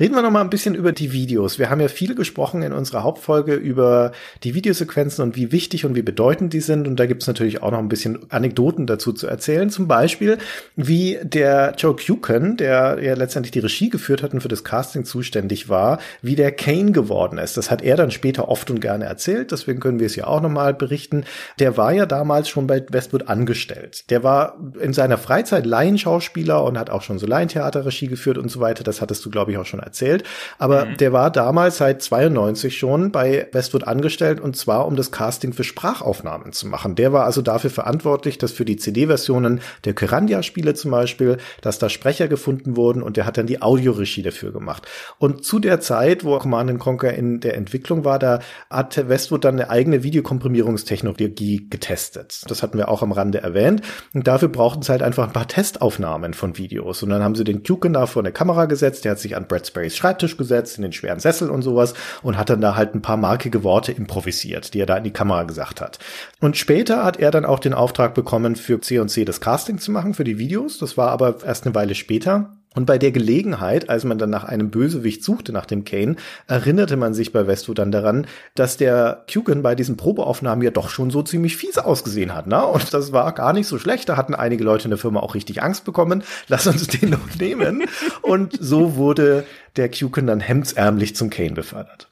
Reden wir noch mal ein bisschen über die Videos. Wir haben ja viel gesprochen in unserer Hauptfolge über die Videosequenzen und wie wichtig und wie bedeutend die sind. Und da gibt's natürlich auch noch ein bisschen Anekdoten dazu zu erzählen. Zum Beispiel, wie der Joe Kucan, der ja letztendlich die Regie geführt hat und für das Casting zuständig war, wie der Kane geworden ist. Das hat er dann später oft und gerne erzählt. Deswegen können wir es ja auch noch mal berichten. Der war ja damals schon bei Westwood angestellt. Der war in seiner Freizeit Laienschauspieler und hat auch schon so Laientheaterregie geführt und so weiter. Das hattest du, glaube ich, auch schon erzählt, aber mhm. der war damals seit zweiundneunzig schon bei Westwood angestellt und zwar, um das Casting für Sprachaufnahmen zu machen. Der war also dafür verantwortlich, dass für die C D-Versionen der Kerandia-Spiele zum Beispiel, dass da Sprecher gefunden wurden und der hat dann die Audioregie dafür gemacht. Und zu der Zeit, wo Command and Conquer in der Entwicklung war, da hat Westwood dann eine eigene Videokomprimierungstechnologie getestet. Das hatten wir auch am Rande erwähnt und dafür brauchten sie halt einfach ein paar Testaufnahmen von Videos und dann haben sie den Kucan da vor eine Kamera gesetzt, der hat sich an Brad Sperrys Schreibtisch gesetzt, in den schweren Sessel und sowas und hat dann da halt ein paar markige Worte improvisiert, die er da in die Kamera gesagt hat. Und später hat er dann auch den Auftrag bekommen, für C und C das Casting zu machen, für die Videos. Das war aber erst eine Weile später. Und bei der Gelegenheit, als man dann nach einem Bösewicht suchte, nach dem Kane, erinnerte man sich bei Westwood dann daran, dass der Kucan bei diesen Probeaufnahmen ja doch schon so ziemlich fies ausgesehen hat, ne? Und das war gar nicht so schlecht. Da hatten einige Leute in der Firma auch richtig Angst bekommen. Lass uns den noch nehmen. Und so wurde der Kucan dann hemdsärmlich zum Kane befördert.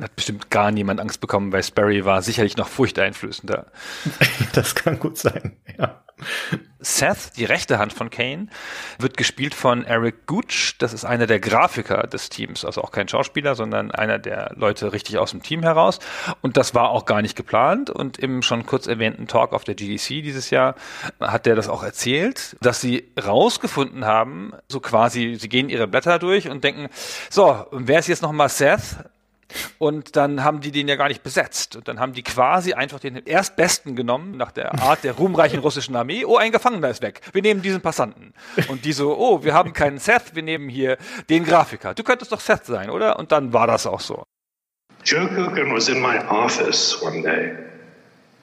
Hat bestimmt gar niemand Angst bekommen, weil Sperry war sicherlich noch furchteinflößender. Das kann gut sein, ja. Seth, die rechte Hand von Kane, wird gespielt von Eric Gooch. Das ist einer der Grafiker des Teams, also auch kein Schauspieler, sondern einer der Leute richtig aus dem Team heraus. Und das war auch gar nicht geplant. Und im schon kurz erwähnten Talk auf der G D C dieses Jahr hat der das auch erzählt, dass sie rausgefunden haben, so quasi, sie gehen ihre Blätter durch und denken, so, wer ist jetzt nochmal Seth? Und dann haben die den ja gar nicht besetzt. Und dann haben die quasi einfach den Erstbesten genommen, nach der Art der ruhmreichen russischen Armee. Oh, ein Gefangener ist weg. Wir nehmen diesen Passanten. Und die so, oh, wir haben keinen Seth, wir nehmen hier den Grafiker. Du könntest doch Seth sein, oder? Und dann war das auch so. Joe Kucan was in my office one day.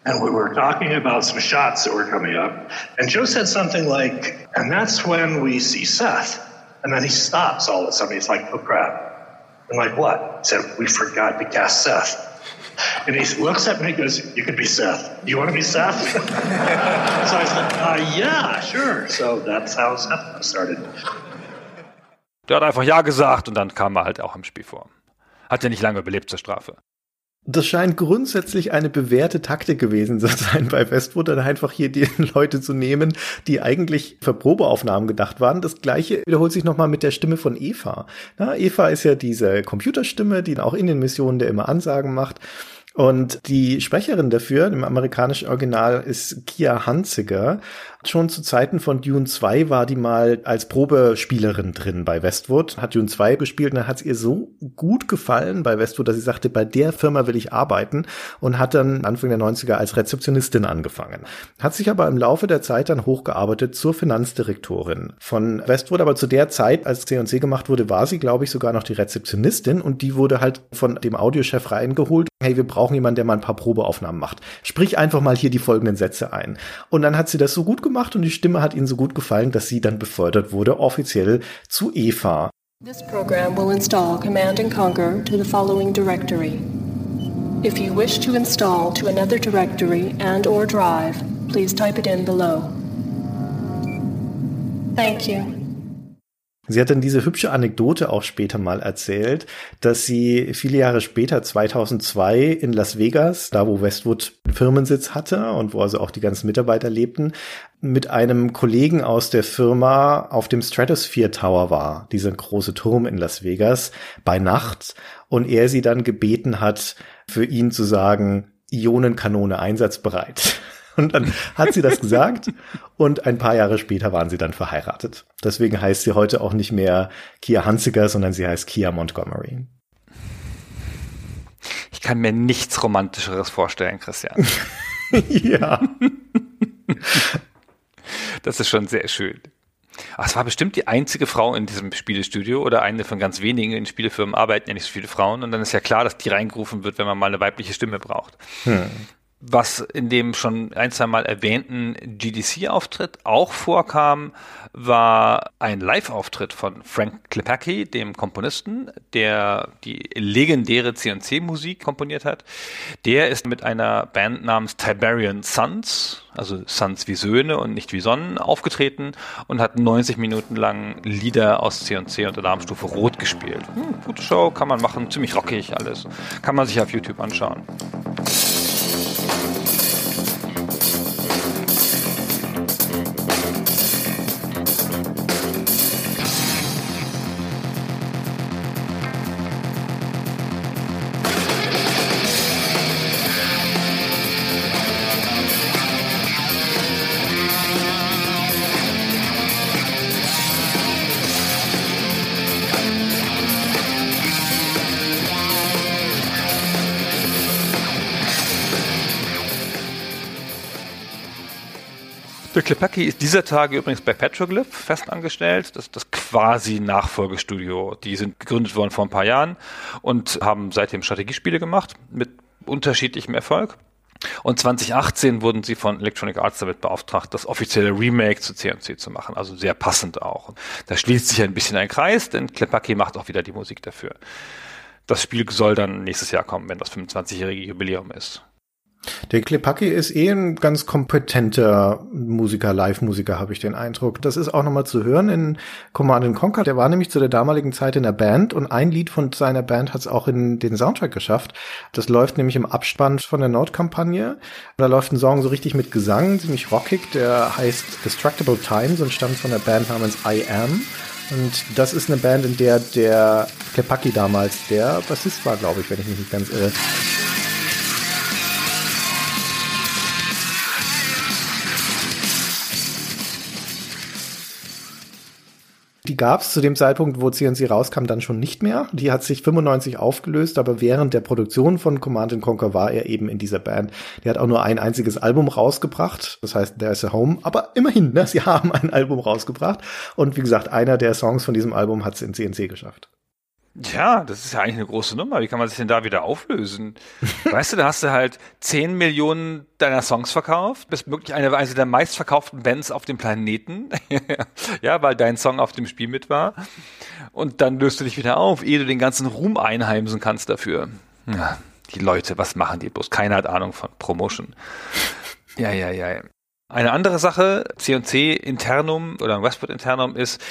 And we were talking about some shots that were coming up. And Joe said something like, and that's when we see Seth. And then he stops all of a sudden. He's like, oh crap. I'm like, what? He said, we forgot to cast Seth. And he looks at me and goes, you could be Seth. Do you want to be Seth? So I said, uh, yeah, sure. So that's how Seth started. Der hat einfach ja gesagt und dann kam er halt auch im Spiel vor. Hat ja nicht lange überlebt zur Strafe. Das scheint grundsätzlich eine bewährte Taktik gewesen zu sein bei Westwood, dann einfach hier die Leute zu nehmen, die eigentlich für Probeaufnahmen gedacht waren. Das Gleiche wiederholt sich nochmal mit der Stimme von Eva. Na, Eva ist ja diese Computerstimme, die auch in den Missionen der immer Ansagen macht. Und die Sprecherin dafür, im amerikanischen Original, ist Kia Hanziger. Schon zu Zeiten von Dune zwei war die mal als Probespielerin drin bei Westwood, hat Dune zwei gespielt und dann hat es ihr so gut gefallen bei Westwood, dass sie sagte, bei der Firma will ich arbeiten, und hat dann Anfang der neunziger als Rezeptionistin angefangen. Hat sich aber im Laufe der Zeit dann hochgearbeitet zur Finanzdirektorin von Westwood, aber zu der Zeit, als C und C gemacht wurde, war sie, glaube ich, sogar noch die Rezeptionistin, und die wurde halt von dem Audiochef reingeholt. Hey, wir brauchen jemanden, der mal ein paar Probeaufnahmen macht. Sprich einfach mal hier die folgenden Sätze ein. Und dann hat sie das so gut gemacht und die Stimme hat ihnen so gut gefallen, dass sie dann befördert wurde, offiziell zu Eva. This program will install Command and Conquer to the following directory. If you wish to install to another directory and or drive, please type it in below. Thank you. Sie hat dann diese hübsche Anekdote auch später mal erzählt, dass sie viele Jahre später, zweitausendzwei, in Las Vegas, da wo Westwood einen Firmensitz hatte und wo also auch die ganzen Mitarbeiter lebten, mit einem Kollegen aus der Firma auf dem Stratosphere Tower war, dieser große Turm in Las Vegas, bei Nacht, und er sie dann gebeten hat, für ihn zu sagen, Ionenkanone einsatzbereit. Und dann hat sie das gesagt und ein paar Jahre später waren sie dann verheiratet. Deswegen heißt sie heute auch nicht mehr Kia Hunziker, sondern sie heißt Kia Montgomery. Ich kann mir nichts Romantischeres vorstellen, Christian. Ja. Das ist schon sehr schön. Ach, es war bestimmt die einzige Frau in diesem Spielestudio oder eine von ganz wenigen. In Spielefirmen arbeiten ja nicht so viele Frauen und dann ist ja klar, dass die reingerufen wird, wenn man mal eine weibliche Stimme braucht. Hm. Was in dem schon ein, zwei Mal erwähnten G D C-Auftritt auch vorkam, war ein Live-Auftritt von Frank Klepacki, dem Komponisten, der die legendäre C und C-Musik komponiert hat. Der ist mit einer Band namens Tiberian Suns, also Suns wie Söhne und nicht wie Sonnen, aufgetreten und hat neunzig Minuten lang Lieder aus C und C und Alarmstufe Rot gespielt. Hm, gute Show, kann man machen, ziemlich rockig alles. Kann man sich auf YouTube anschauen. Klepacki ist dieser Tage übrigens bei Petroglyph festangestellt. Das ist das quasi Nachfolgestudio. Die sind gegründet worden vor ein paar Jahren und haben seitdem Strategiespiele gemacht mit unterschiedlichem Erfolg. Und zweitausendachtzehn wurden sie von Electronic Arts damit beauftragt, das offizielle Remake zu C und C zu machen. Also sehr passend auch. Da schließt sich ein bisschen ein Kreis, denn Klepacki macht auch wieder die Musik dafür. Das Spiel soll dann nächstes Jahr kommen, wenn das fünfundzwanzigjährige Jubiläum ist. Der Klepacki ist eh ein ganz kompetenter Musiker, Live-Musiker, habe ich den Eindruck. Das ist auch nochmal zu hören in Command and Conquer. Der war nämlich zu der damaligen Zeit in der Band und ein Lied von seiner Band hat es auch in den Soundtrack geschafft. Das läuft nämlich im Abspann von der N O D-Kampagne. Da läuft ein Song so richtig mit Gesang, ziemlich rockig. Der heißt Destructible Times und stammt von der Band namens I Am. Und das ist eine Band, in der der Klepacki damals der Bassist war, glaube ich, wenn ich mich nicht ganz irre. Die gab es zu dem Zeitpunkt, wo C und C rauskam, dann schon nicht mehr. Die hat sich fünfundneunzig aufgelöst, aber während der Produktion von Command and Conquer war er eben in dieser Band. Der hat auch nur ein einziges Album rausgebracht, das heißt There's a Home, aber immerhin, ne, sie haben ein Album rausgebracht und wie gesagt, einer der Songs von diesem Album hat es in C und C geschafft. Ja, das ist ja eigentlich eine große Nummer. Wie kann man sich denn da wieder auflösen? Weißt du, da hast du halt zehn Millionen deiner Songs verkauft, bist wirklich eine, eine der meistverkauften Bands auf dem Planeten, ja, weil dein Song auf dem Spiel mit war. Und dann löst du dich wieder auf, ehe du den ganzen Ruhm einheimsen kannst dafür. Ja, die Leute, was machen die bloß? Keiner hat Ahnung von Promotion. Ja, ja, ja. Eine andere Sache, C und C Internum oder Westwood Internum ist,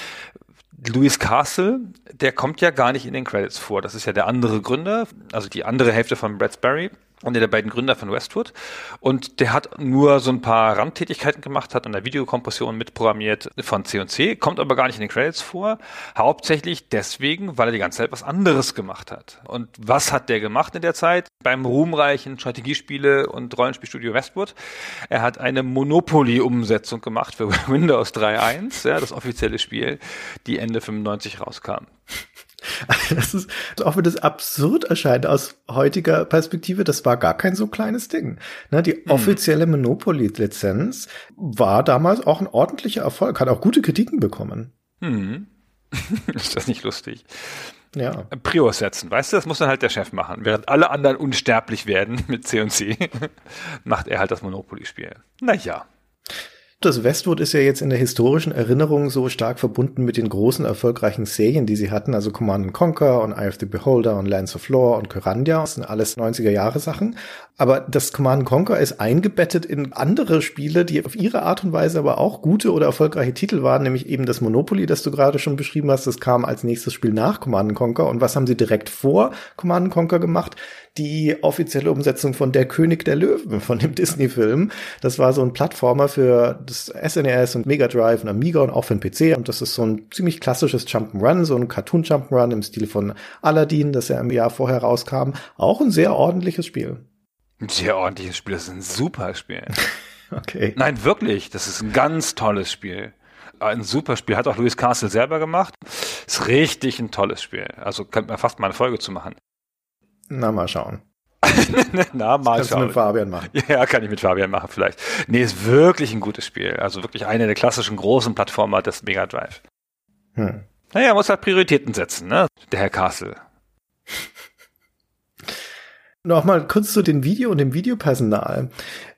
Louis Castle, der kommt ja gar nicht in den Credits vor. Das ist ja der andere Gründer, also die andere Hälfte von Brad Sperry, einer der beiden Gründer von Westwood, und der hat nur so ein paar Randtätigkeiten gemacht, hat an der Videokompression mitprogrammiert von C und C, kommt aber gar nicht in den Credits vor, hauptsächlich deswegen, weil er die ganze Zeit was anderes gemacht hat. Und was hat der gemacht in der Zeit? Beim ruhmreichen Strategiespiele- und Rollenspielstudio Westwood. Er hat eine Monopoly-Umsetzung gemacht für Windows drei Punkt eins, ja, das offizielle Spiel, die Ende fünfundneunzig rauskam. Das ist, auch wenn das absurd erscheint aus heutiger Perspektive, das war gar kein so kleines Ding. Ne, die hm. offizielle Monopoly-Lizenz war damals auch ein ordentlicher Erfolg, hat auch gute Kritiken bekommen. Hm. Ist das nicht lustig? Ja. Prios setzen, weißt du, das muss dann halt der Chef machen. Während alle anderen unsterblich werden mit C und C, macht er halt das Monopoly-Spiel. Naja. Das Westwood ist ja jetzt in der historischen Erinnerung so stark verbunden mit den großen, erfolgreichen Serien, die sie hatten, also Command and Conquer und Eye of the Beholder und Lands of Lore und Kyrandia, das sind alles neunziger-Jahre-Sachen. Aber das Command and Conquer ist eingebettet in andere Spiele, die auf ihre Art und Weise aber auch gute oder erfolgreiche Titel waren, nämlich eben das Monopoly, das du gerade schon beschrieben hast, das kam als nächstes Spiel nach Command and Conquer. Und was haben sie direkt vor Command and Conquer gemacht? Die offizielle Umsetzung von Der König der Löwen, von dem Disney-Film. Das war so ein Plattformer für das S N E S und Mega Drive und Amiga und auch für den P C. Und das ist so ein ziemlich klassisches Jump'n'Run, so ein Cartoon-Jump'n'Run im Stil von Aladdin, das ja im Jahr vorher rauskam. Auch ein sehr ordentliches Spiel. Ein sehr ordentliches Spiel, das ist ein super Spiel. Okay. Nein, wirklich, das ist ein ganz tolles Spiel. Ein super Spiel, hat auch Louis Castle selber gemacht. Ist richtig ein tolles Spiel. Also könnte man fast mal eine Folge zu machen. Na, mal schauen. Na, mal das kannst schauen. Kannst du mit Fabian machen. Ja, kann ich mit Fabian machen vielleicht. Nee, ist wirklich ein gutes Spiel. Also wirklich einer der klassischen großen Plattformer des Mega Drive. Hm. Naja, muss halt Prioritäten setzen, ne? Der Herr Castle. Nochmal kurz zu den Video und dem Videopersonal.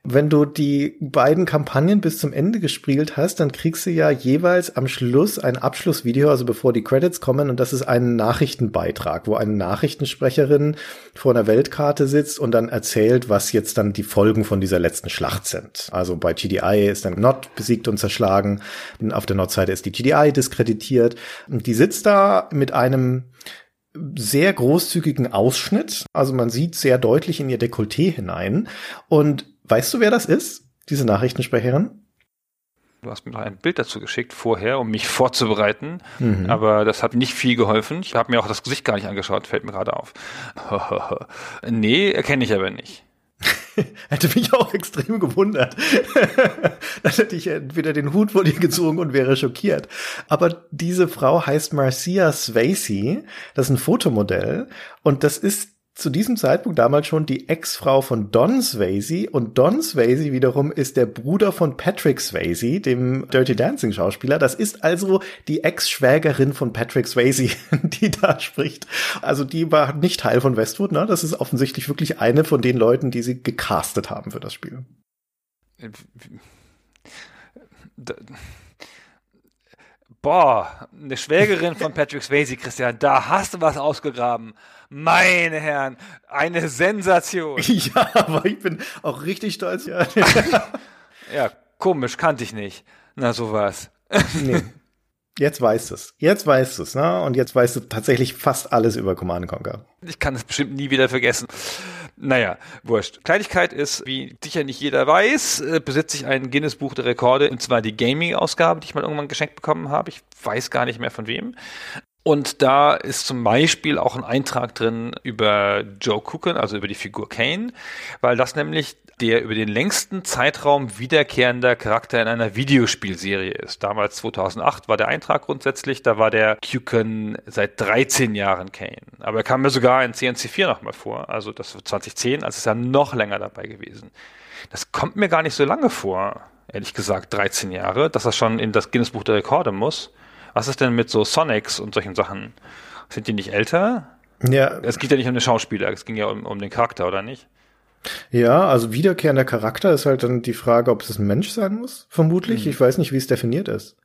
Wenn du die beiden Kampagnen bis zum Ende gespielt hast, dann kriegst du ja jeweils am Schluss ein Abschlussvideo, also bevor die Credits kommen, und das ist ein Nachrichtenbeitrag, wo eine Nachrichtensprecherin vor einer Weltkarte sitzt und dann erzählt, was jetzt dann die Folgen von dieser letzten Schlacht sind. Also bei G D I ist dann N O D besiegt und zerschlagen, auf der N O D-Seite ist die G D I diskreditiert, und die sitzt da mit einem sehr großzügigen Ausschnitt, also man sieht sehr deutlich in ihr Dekolleté hinein. Und weißt du, wer das ist, diese Nachrichtensprecherin? Du hast mir noch ein Bild dazu geschickt vorher, um mich vorzubereiten, mhm. aber das hat nicht viel geholfen. Ich habe mir auch das Gesicht gar nicht angeschaut, fällt mir gerade auf. Nee, erkenne ich aber nicht. Hätte mich auch extrem gewundert. Dann hätte ich entweder den Hut vor dir gezogen und wäre schockiert. Aber diese Frau heißt Marcia Swayze, das ist ein Fotomodell, und das ist zu diesem Zeitpunkt damals schon die Ex-Frau von Don Swayze, und Don Swayze wiederum ist der Bruder von Patrick Swayze, dem Dirty Dancing Schauspieler. Das ist also die Ex-Schwägerin von Patrick Swayze, die da spricht. Also die war nicht Teil von Westwood, ne? Das ist offensichtlich wirklich eine von den Leuten, die sie gecastet haben für das Spiel. Boah, eine Schwägerin von Patrick Swayze, Christian, da hast du was ausgegraben. Meine Herren, eine Sensation. Ja, aber ich bin auch richtig stolz. Ja, ja, komisch, kannte ich nicht. Na, sowas. Nee, jetzt weißt du es. Jetzt weißt du es, ne? Und jetzt weißt du tatsächlich fast alles über Command and Conquer. Ich kann es bestimmt nie wieder vergessen. Naja, wurscht. Kleinigkeit ist, wie sicher nicht jeder weiß, äh, besitze ich ein Guinness-Buch der Rekorde, und zwar die Gaming-Ausgabe, die ich mal irgendwann geschenkt bekommen habe. Ich weiß gar nicht mehr von wem. Und da ist zum Beispiel auch ein Eintrag drin über Joe Kucan, also über die Figur Kane, weil das nämlich der über den längsten Zeitraum wiederkehrender Charakter in einer Videospielserie ist. Damals zweitausendacht war der Eintrag grundsätzlich, da war der Kucan seit dreizehn Jahren Kane. Aber er kam mir sogar in C N C vier nochmal vor, also das war zwanzig zehn, also ist er noch länger dabei gewesen. Das kommt mir gar nicht so lange vor, ehrlich gesagt, dreizehn Jahre, dass er schon in das Guinness-Buch der Rekorde muss. Was ist denn mit so Sonics und solchen Sachen? Sind die nicht älter? Ja. Es geht ja nicht um den Schauspieler, es ging ja um, um den Charakter, oder nicht? Ja, also wiederkehrender Charakter ist halt dann die Frage, ob es ein Mensch sein muss, vermutlich. Hm. Ich weiß nicht, wie es definiert ist.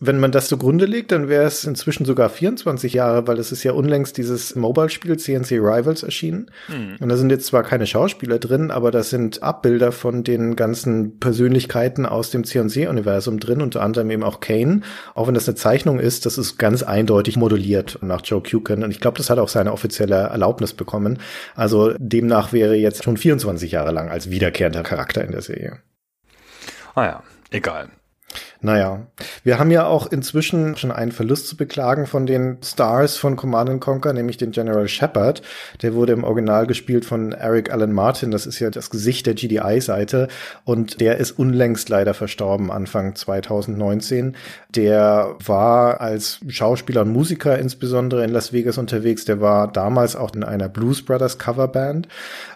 Wenn man das zugrunde legt, dann wäre es inzwischen sogar vierundzwanzig Jahre, weil es ist ja unlängst dieses Mobile-Spiel C N C Rivals erschienen. Mhm. Und da sind jetzt zwar keine Schauspieler drin, aber das sind Abbilder von den ganzen Persönlichkeiten aus dem C N C-Universum drin, unter anderem eben auch Kane. Auch wenn das eine Zeichnung ist, das ist ganz eindeutig modelliert nach Joe Kucan. Und ich glaube, das hat auch seine offizielle Erlaubnis bekommen. Also demnach wäre jetzt schon vierundzwanzig Jahre lang als wiederkehrender Charakter in der Serie. Ah ja, egal. Naja, wir haben ja auch inzwischen schon einen Verlust zu beklagen von den Stars von Command and Conquer, nämlich den General Shepard. Der wurde im Original gespielt von Eric Alan Martin, das ist ja das Gesicht der G D I-Seite, und der ist unlängst leider verstorben, Anfang zwanzig neunzehn. Der war als Schauspieler und Musiker insbesondere in Las Vegas unterwegs, der war damals auch in einer Blues Brothers Coverband,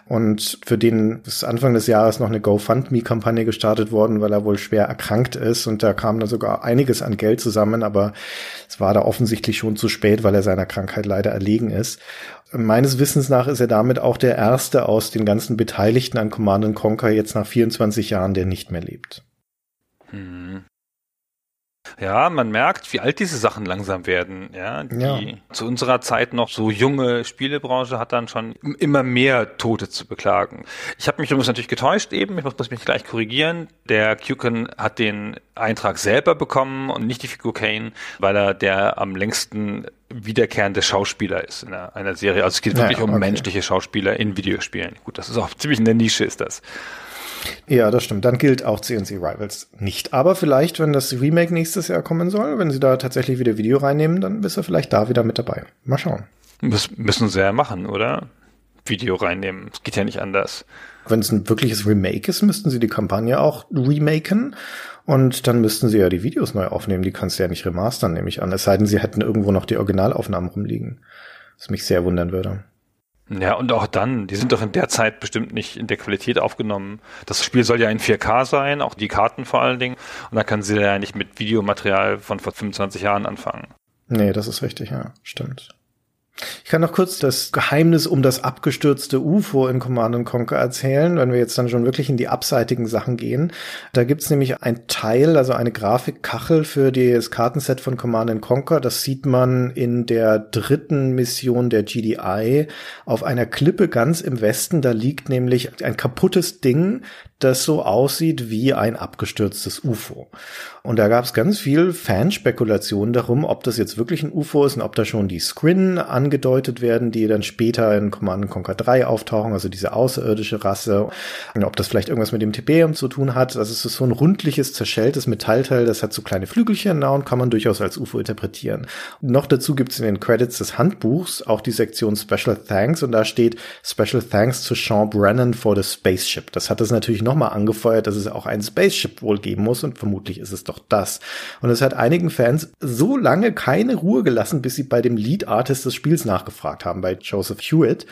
und für den ist Anfang des Jahres noch eine GoFundMe-Kampagne gestartet worden, weil er wohl schwer erkrankt ist. Und da kam dann sogar einiges an Geld zusammen, aber es war da offensichtlich schon zu spät, weil er seiner Krankheit leider erlegen ist. Meines Wissens nach ist er damit auch der erste aus den ganzen Beteiligten an Command and Conquer jetzt nach vierundzwanzig Jahren, der nicht mehr lebt. Hm. Ja, man merkt, wie alt diese Sachen langsam werden. Ja, die ja. Zu unserer Zeit noch so junge Spielebranche hat dann schon immer mehr Tote zu beklagen. Ich habe mich übrigens natürlich getäuscht eben, ich muss, muss mich gleich korrigieren. Der Kucan hat den Eintrag selber bekommen und nicht die Figur Kane, weil er der am längsten wiederkehrende Schauspieler ist in einer, einer Serie. Also es geht wirklich ja, okay. um menschliche Schauspieler in Videospielen. Gut, das ist auch ziemlich in der Nische ist das. Ja, das stimmt. Dann gilt auch C N C Rivals nicht. Aber vielleicht, wenn das Remake nächstes Jahr kommen soll, wenn sie da tatsächlich wieder Video reinnehmen, dann bist du vielleicht da wieder mit dabei. Mal schauen. Das müssen sie ja machen, oder? Video reinnehmen. Es geht ja nicht anders. Wenn es ein wirkliches Remake ist, müssten sie die Kampagne auch remaken. Und dann müssten sie ja die Videos neu aufnehmen. Die kannst du ja nicht remastern, nehme ich an. Es sei denn, sie hätten irgendwo noch die Originalaufnahmen rumliegen. Was mich sehr wundern würde. Ja, und auch dann, die sind doch in der Zeit bestimmt nicht in der Qualität aufgenommen. Das Spiel soll ja in vier K sein, auch die Karten vor allen Dingen. Und da können sie ja nicht mit Videomaterial von vor fünfundzwanzig Jahren anfangen. Nee, das ist richtig, ja, stimmt. Ich kann noch kurz das Geheimnis um das abgestürzte U F O in Command and Conquer erzählen, wenn wir jetzt dann schon wirklich in die abseitigen Sachen gehen. Da gibt's nämlich ein Teil, also eine Grafikkachel für das Kartenset von Command and Conquer. Das sieht man in der dritten Mission der G D I auf einer Klippe ganz im Westen. Da liegt nämlich ein kaputtes Ding, das so aussieht wie ein abgestürztes U F O. Und da gab's ganz viel Fanspekulation darum, ob das jetzt wirklich ein U F O ist und ob da schon die Skrin an gedeutet werden, die dann später in Command and Conquer drei auftauchen, also diese außerirdische Rasse. Und ob das vielleicht irgendwas mit dem Tiberium zu tun hat. Also es ist so ein rundliches, zerschelltes Metallteil, das hat so kleine Flügelchen und kann man durchaus als U F O interpretieren. Und noch dazu gibt es in den Credits des Handbuchs auch die Sektion Special Thanks und da steht Special Thanks to Sean Brennan for the Spaceship. Das hat das natürlich nochmal angefeuert, dass es auch ein Spaceship wohl geben muss und vermutlich ist es doch das. Und es hat einigen Fans so lange keine Ruhe gelassen, bis sie bei dem Lead Artist des Spiels nachgefragt haben, bei Joseph Hewitt.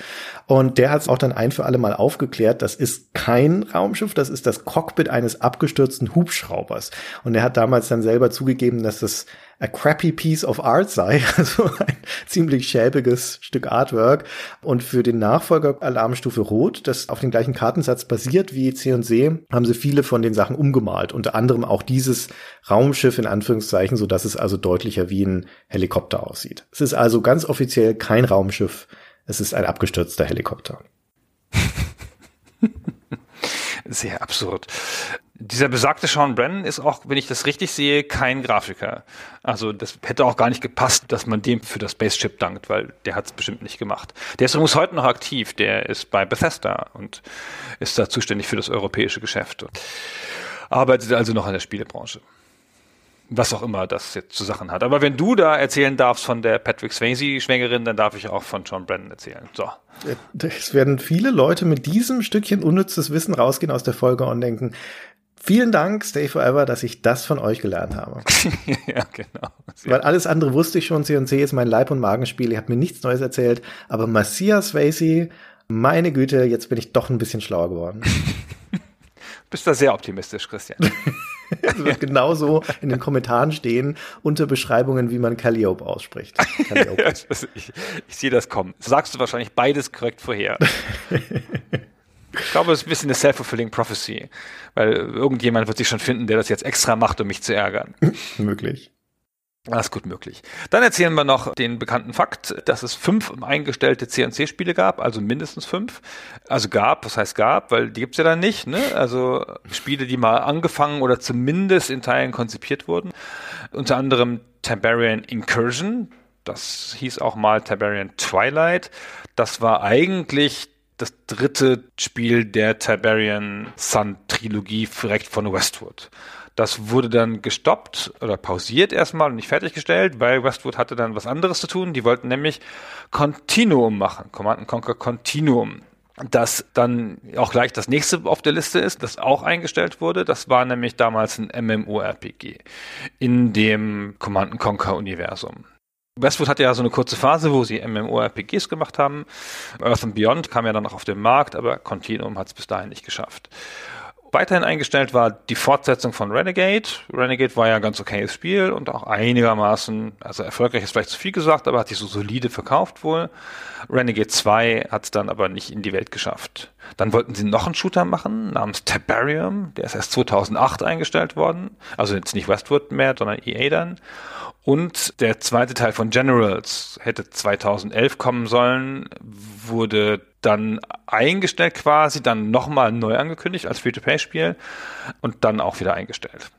Und der hat es auch dann ein für alle Mal aufgeklärt, das ist kein Raumschiff, das ist das Cockpit eines abgestürzten Hubschraubers. Und er hat damals dann selber zugegeben, dass das a crappy piece of art sei, also ein ziemlich schäbiges Stück Artwork. Und für den Nachfolger Alarmstufe Rot, das auf dem gleichen Kartensatz basiert wie C und C, haben sie viele von den Sachen umgemalt. Unter anderem auch dieses Raumschiff in Anführungszeichen, sodass es also deutlicher wie ein Helikopter aussieht. Es ist also ganz offiziell kein Raumschiff, es ist ein abgestürzter Helikopter. Sehr absurd. Dieser besagte Sean Brennan ist auch, wenn ich das richtig sehe, kein Grafiker. Also das hätte auch gar nicht gepasst, dass man dem für das Spaceship dankt, weil der hat es bestimmt nicht gemacht. Der ist übrigens heute noch aktiv, der ist bei Bethesda und ist da zuständig für das europäische Geschäft. Arbeitet also noch an der Spielebranche. Was auch immer das jetzt zu Sachen hat. Aber wenn du da erzählen darfst von der Patrick Swayze-Schwängerin, dann darf ich auch von Sean Brennan erzählen. So. Es werden viele Leute mit diesem Stückchen unnützes Wissen rausgehen aus der Folge und denken, vielen Dank, Stay Forever, dass ich das von euch gelernt habe. Ja, genau. Weil alles andere wusste ich schon, C und C ist mein Leib- und Magenspiel, ihr habt mir nichts Neues erzählt, aber Marcia Swayze, meine Güte, jetzt bin ich doch ein bisschen schlauer geworden. Bist da sehr optimistisch, Christian. Das wird genauso in den Kommentaren stehen, unter Beschreibungen, wie man Calliope ausspricht. Calliope. ich, ich sehe das kommen. Sagst du wahrscheinlich beides korrekt vorher. Ich glaube, es ist ein bisschen eine self-fulfilling prophecy, weil irgendjemand wird sich schon finden, der das jetzt extra macht, um mich zu ärgern. Möglich. Das ist gut möglich. Dann erzählen wir noch den bekannten Fakt, dass es fünf eingestellte C N C-Spiele gab, also mindestens fünf. Also gab, was heißt gab, weil die gibt's ja dann nicht, ne? Also Spiele, die mal angefangen oder zumindest in Teilen konzipiert wurden. Unter anderem Tiberian Incursion, das hieß auch mal Tiberian Twilight. Das war eigentlich das dritte Spiel der Tiberian Sun-Trilogie direkt von Westwood. Das wurde dann gestoppt oder pausiert erstmal und nicht fertiggestellt, weil Westwood hatte dann was anderes zu tun. Die wollten nämlich Continuum machen, Command and Conquer Continuum, das dann auch gleich das nächste auf der Liste ist, das auch eingestellt wurde. Das war nämlich damals ein MMORPG in dem Command and Conquer Universum. Westwood hatte ja so eine kurze Phase, wo sie MMORPGs gemacht haben. Earth and Beyond kam ja dann noch auf den Markt, aber Continuum hat es bis dahin nicht geschafft. Weiterhin eingestellt war die Fortsetzung von Renegade. Renegade war ja ein ganz okayes Spiel und auch einigermaßen, also erfolgreich ist vielleicht zu viel gesagt, aber hat sich so solide verkauft wohl. Renegade zwei hat es dann aber nicht in die Welt geschafft. Dann wollten sie noch einen Shooter machen namens Tiberium. Der ist erst zweitausendacht eingestellt worden. Also jetzt nicht Westwood mehr, sondern E A dann. Und der zweite Teil von Generals hätte zweitausendelf kommen sollen, wurde dann eingestellt quasi, dann nochmal neu angekündigt als Free-to-Play-Spiel und dann auch wieder eingestellt.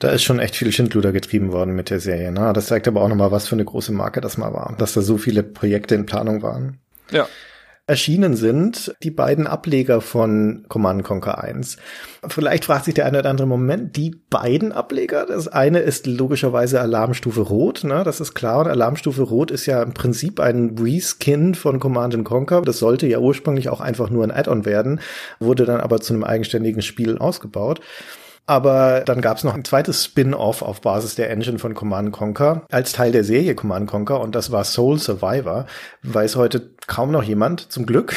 Da ist schon echt viel Schindluder getrieben worden mit der Serie, ne? Das zeigt aber auch nochmal, was für eine große Marke das mal war, dass da so viele Projekte in Planung waren. Ja. Erschienen sind die beiden Ableger von Command and Conquer eins. Vielleicht fragt sich der eine oder andere, Moment, die beiden Ableger? Das eine ist logischerweise Alarmstufe Rot, ne? Das ist klar. Und Alarmstufe Rot ist ja im Prinzip ein Reskin von Command and Conquer. Das sollte ja ursprünglich auch einfach nur ein Add-on werden, wurde dann aber zu einem eigenständigen Spiel ausgebaut. Aber dann gab es noch ein zweites Spin-Off auf Basis der Engine von Command and Conquer als Teil der Serie Command and Conquer und das war Soul Survivor. Weiß heute kaum noch jemand, zum Glück,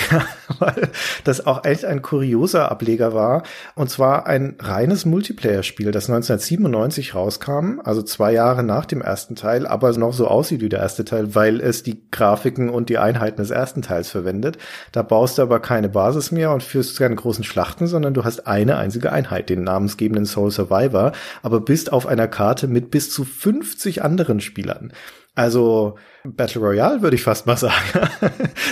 weil das auch echt ein kurioser Ableger war. Und zwar ein reines Multiplayer-Spiel, das neunzehnhundertsiebenundneunzig rauskam, also zwei Jahre nach dem ersten Teil, aber noch so aussieht wie der erste Teil, weil es die Grafiken und die Einheiten des ersten Teils verwendet. Da baust du aber keine Basis mehr und führst keine großen Schlachten, sondern du hast eine einzige Einheit, den namensgebenden Soul Survivor, aber bist auf einer Karte mit bis zu fünfzig anderen Spielern. Also Battle Royale würde ich fast mal sagen.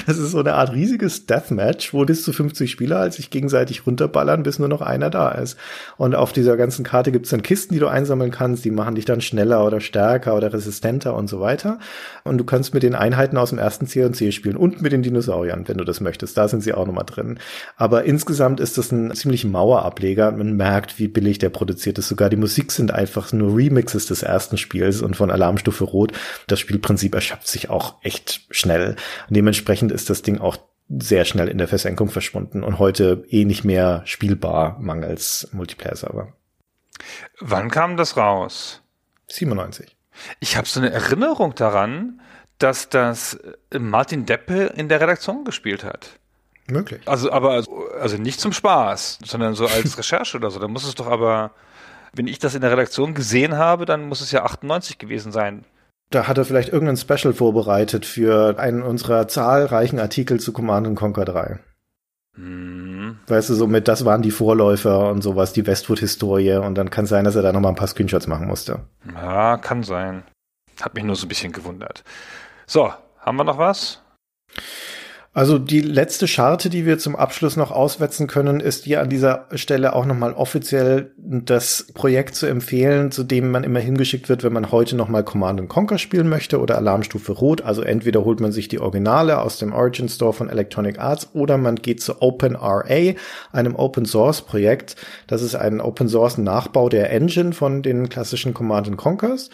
Das ist so eine Art riesiges Deathmatch, wo bis zu fünfzig Spieler sich gegenseitig runterballern, bis nur noch einer da ist. Und auf dieser ganzen Karte gibt es dann Kisten, die du einsammeln kannst, die machen dich dann schneller oder stärker oder resistenter und so weiter. Und du kannst mit den Einheiten aus dem ersten C und C spielen und mit den Dinosauriern, wenn du das möchtest. Da sind sie auch nochmal drin. Aber insgesamt ist das ein ziemlich Mauerableger. Man merkt, wie billig der produziert ist. Sogar die Musik sind einfach nur Remixes des ersten Spiels und von Alarmstufe Rot. Das Spielprinzip erschafft sich auch echt schnell. Und dementsprechend ist das Ding auch sehr schnell in der Versenkung verschwunden und heute eh nicht mehr spielbar, mangels Multiplayer-Server. Wann kam das raus? siebenundneunzig. Ich habe so eine Erinnerung daran, dass das Martin Deppel in der Redaktion gespielt hat. Möglich. Also aber also nicht zum Spaß, sondern so als Recherche oder so. Da muss es doch aber, wenn ich das in der Redaktion gesehen habe, dann muss es ja achtundneunzig gewesen sein. Da hat er vielleicht irgendein Special vorbereitet für einen unserer zahlreichen Artikel zu Command and Conquer drei. Mhm. Weißt du, so mit, das waren die Vorläufer und sowas, die Westwood-Historie. Und dann kann es sein, dass er da nochmal ein paar Screenshots machen musste. Ja, kann sein. Hat mich nur so ein bisschen gewundert. So, haben wir noch was? Also die letzte Scharte, die wir zum Abschluss noch auswetzen können, ist hier an dieser Stelle auch nochmal offiziell das Projekt zu empfehlen, zu dem man immer hingeschickt wird, wenn man heute nochmal Command and Conquer spielen möchte oder Alarmstufe Rot. Also entweder holt man sich die Originale aus dem Origin Store von Electronic Arts oder man geht zu OpenRA, einem Open-Source-Projekt. Das ist ein Open-Source-Nachbau der Engine von den klassischen Command and Conquers.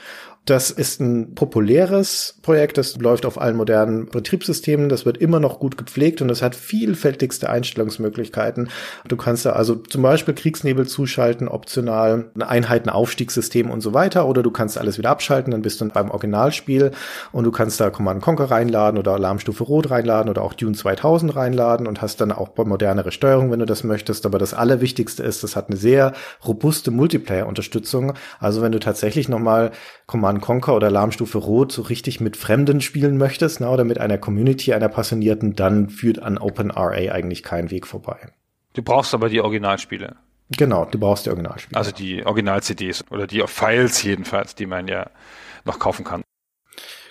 Das ist ein populäres Projekt, das läuft auf allen modernen Betriebssystemen, das wird immer noch gut gepflegt und das hat vielfältigste Einstellungsmöglichkeiten. Du kannst da also zum Beispiel Kriegsnebel zuschalten, optional eine Einheit, ein Aufstiegssystem und so weiter, oder du kannst alles wieder abschalten, dann bist du beim Originalspiel und du kannst da Command and Conquer reinladen oder Alarmstufe Rot reinladen oder auch Dune zweitausend reinladen und hast dann auch modernere Steuerung, wenn du das möchtest. Aber das Allerwichtigste ist, das hat eine sehr robuste Multiplayer-Unterstützung. Also wenn du tatsächlich nochmal Command Conquer oder Alarmstufe Rot so richtig mit Fremden spielen möchtest, na, oder mit einer Community, einer Passionierten, dann führt an OpenRA eigentlich kein Weg vorbei. Du brauchst aber die Originalspiele. Genau, du brauchst die Originalspiele. Also die Original-C Ds oder die Files jedenfalls, die man ja noch kaufen kann.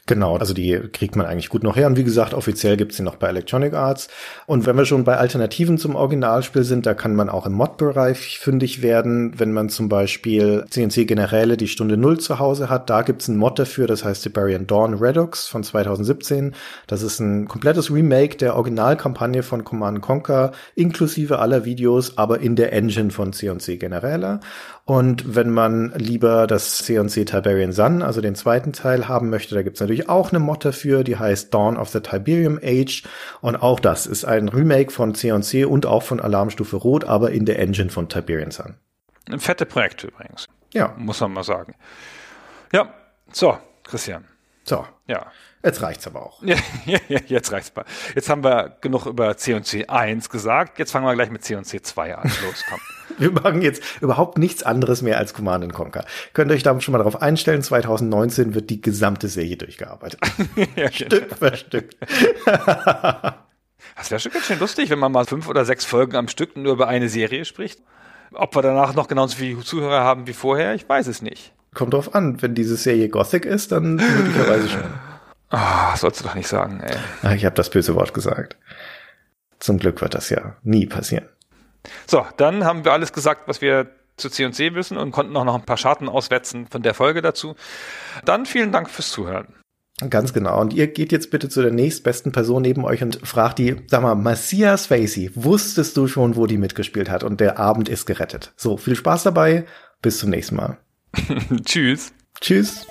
Genau, also die kriegt man eigentlich gut noch her. Und wie gesagt, offiziell gibt's sie noch bei Electronic Arts. Und wenn wir schon bei Alternativen zum Originalspiel sind, da kann man auch im Mod-Bereich fündig werden. Wenn man zum Beispiel C N C Generäle die Stunde Null zu Hause hat, da gibt's einen Mod dafür, das heißt Tiberian Dawn Redux von zwanzig siebzehn. Das ist ein komplettes Remake der Originalkampagne von Command and Conquer, inklusive aller Videos, aber in der Engine von C N C Generäle. Und wenn man lieber das C N C Tiberian Sun, also den zweiten Teil, haben möchte, da gibt's natürlich auch eine Mod dafür, die heißt Dawn of the Tiberium Age, und auch das ist ein Remake von C und C und auch von Alarmstufe Rot, aber in der Engine von Tiberian Sun. Ein fette Projekt übrigens. Ja. Muss man mal sagen. Ja, so, Christian. So. Ja. Jetzt reicht's aber auch. Ja, jetzt reicht's mal. Jetzt haben wir genug über C und C eins gesagt, jetzt fangen wir gleich mit C und C zwei an. Los, komm. Wir machen jetzt überhaupt nichts anderes mehr als Command and Conquer. Könnt ihr euch damit schon mal darauf einstellen, zwanzig neunzehn wird die gesamte Serie durchgearbeitet. Ja, Stück genau. für Stück. Das wäre schon ganz schön lustig, wenn man mal fünf oder sechs Folgen am Stück nur über eine Serie spricht. Ob wir danach noch genauso viele Zuhörer haben wie vorher, ich weiß es nicht. Kommt drauf an, wenn diese Serie Gothic ist, dann möglicherweise schon. Ah, sollst du doch nicht sagen, ey. Ach, ich habe das böse Wort gesagt. Zum Glück wird das ja nie passieren. So, dann haben wir alles gesagt, was wir zu C und C wissen, und konnten auch noch ein paar Scharten auswetzen von der Folge dazu. Dann vielen Dank fürs Zuhören. Ganz genau. Und ihr geht jetzt bitte zu der nächstbesten Person neben euch und fragt die, sag mal, Marcia Swayze, wusstest du schon, wo die mitgespielt hat? Und der Abend ist gerettet. So, viel Spaß dabei. Bis zum nächsten Mal. Tschüss. Tschüss.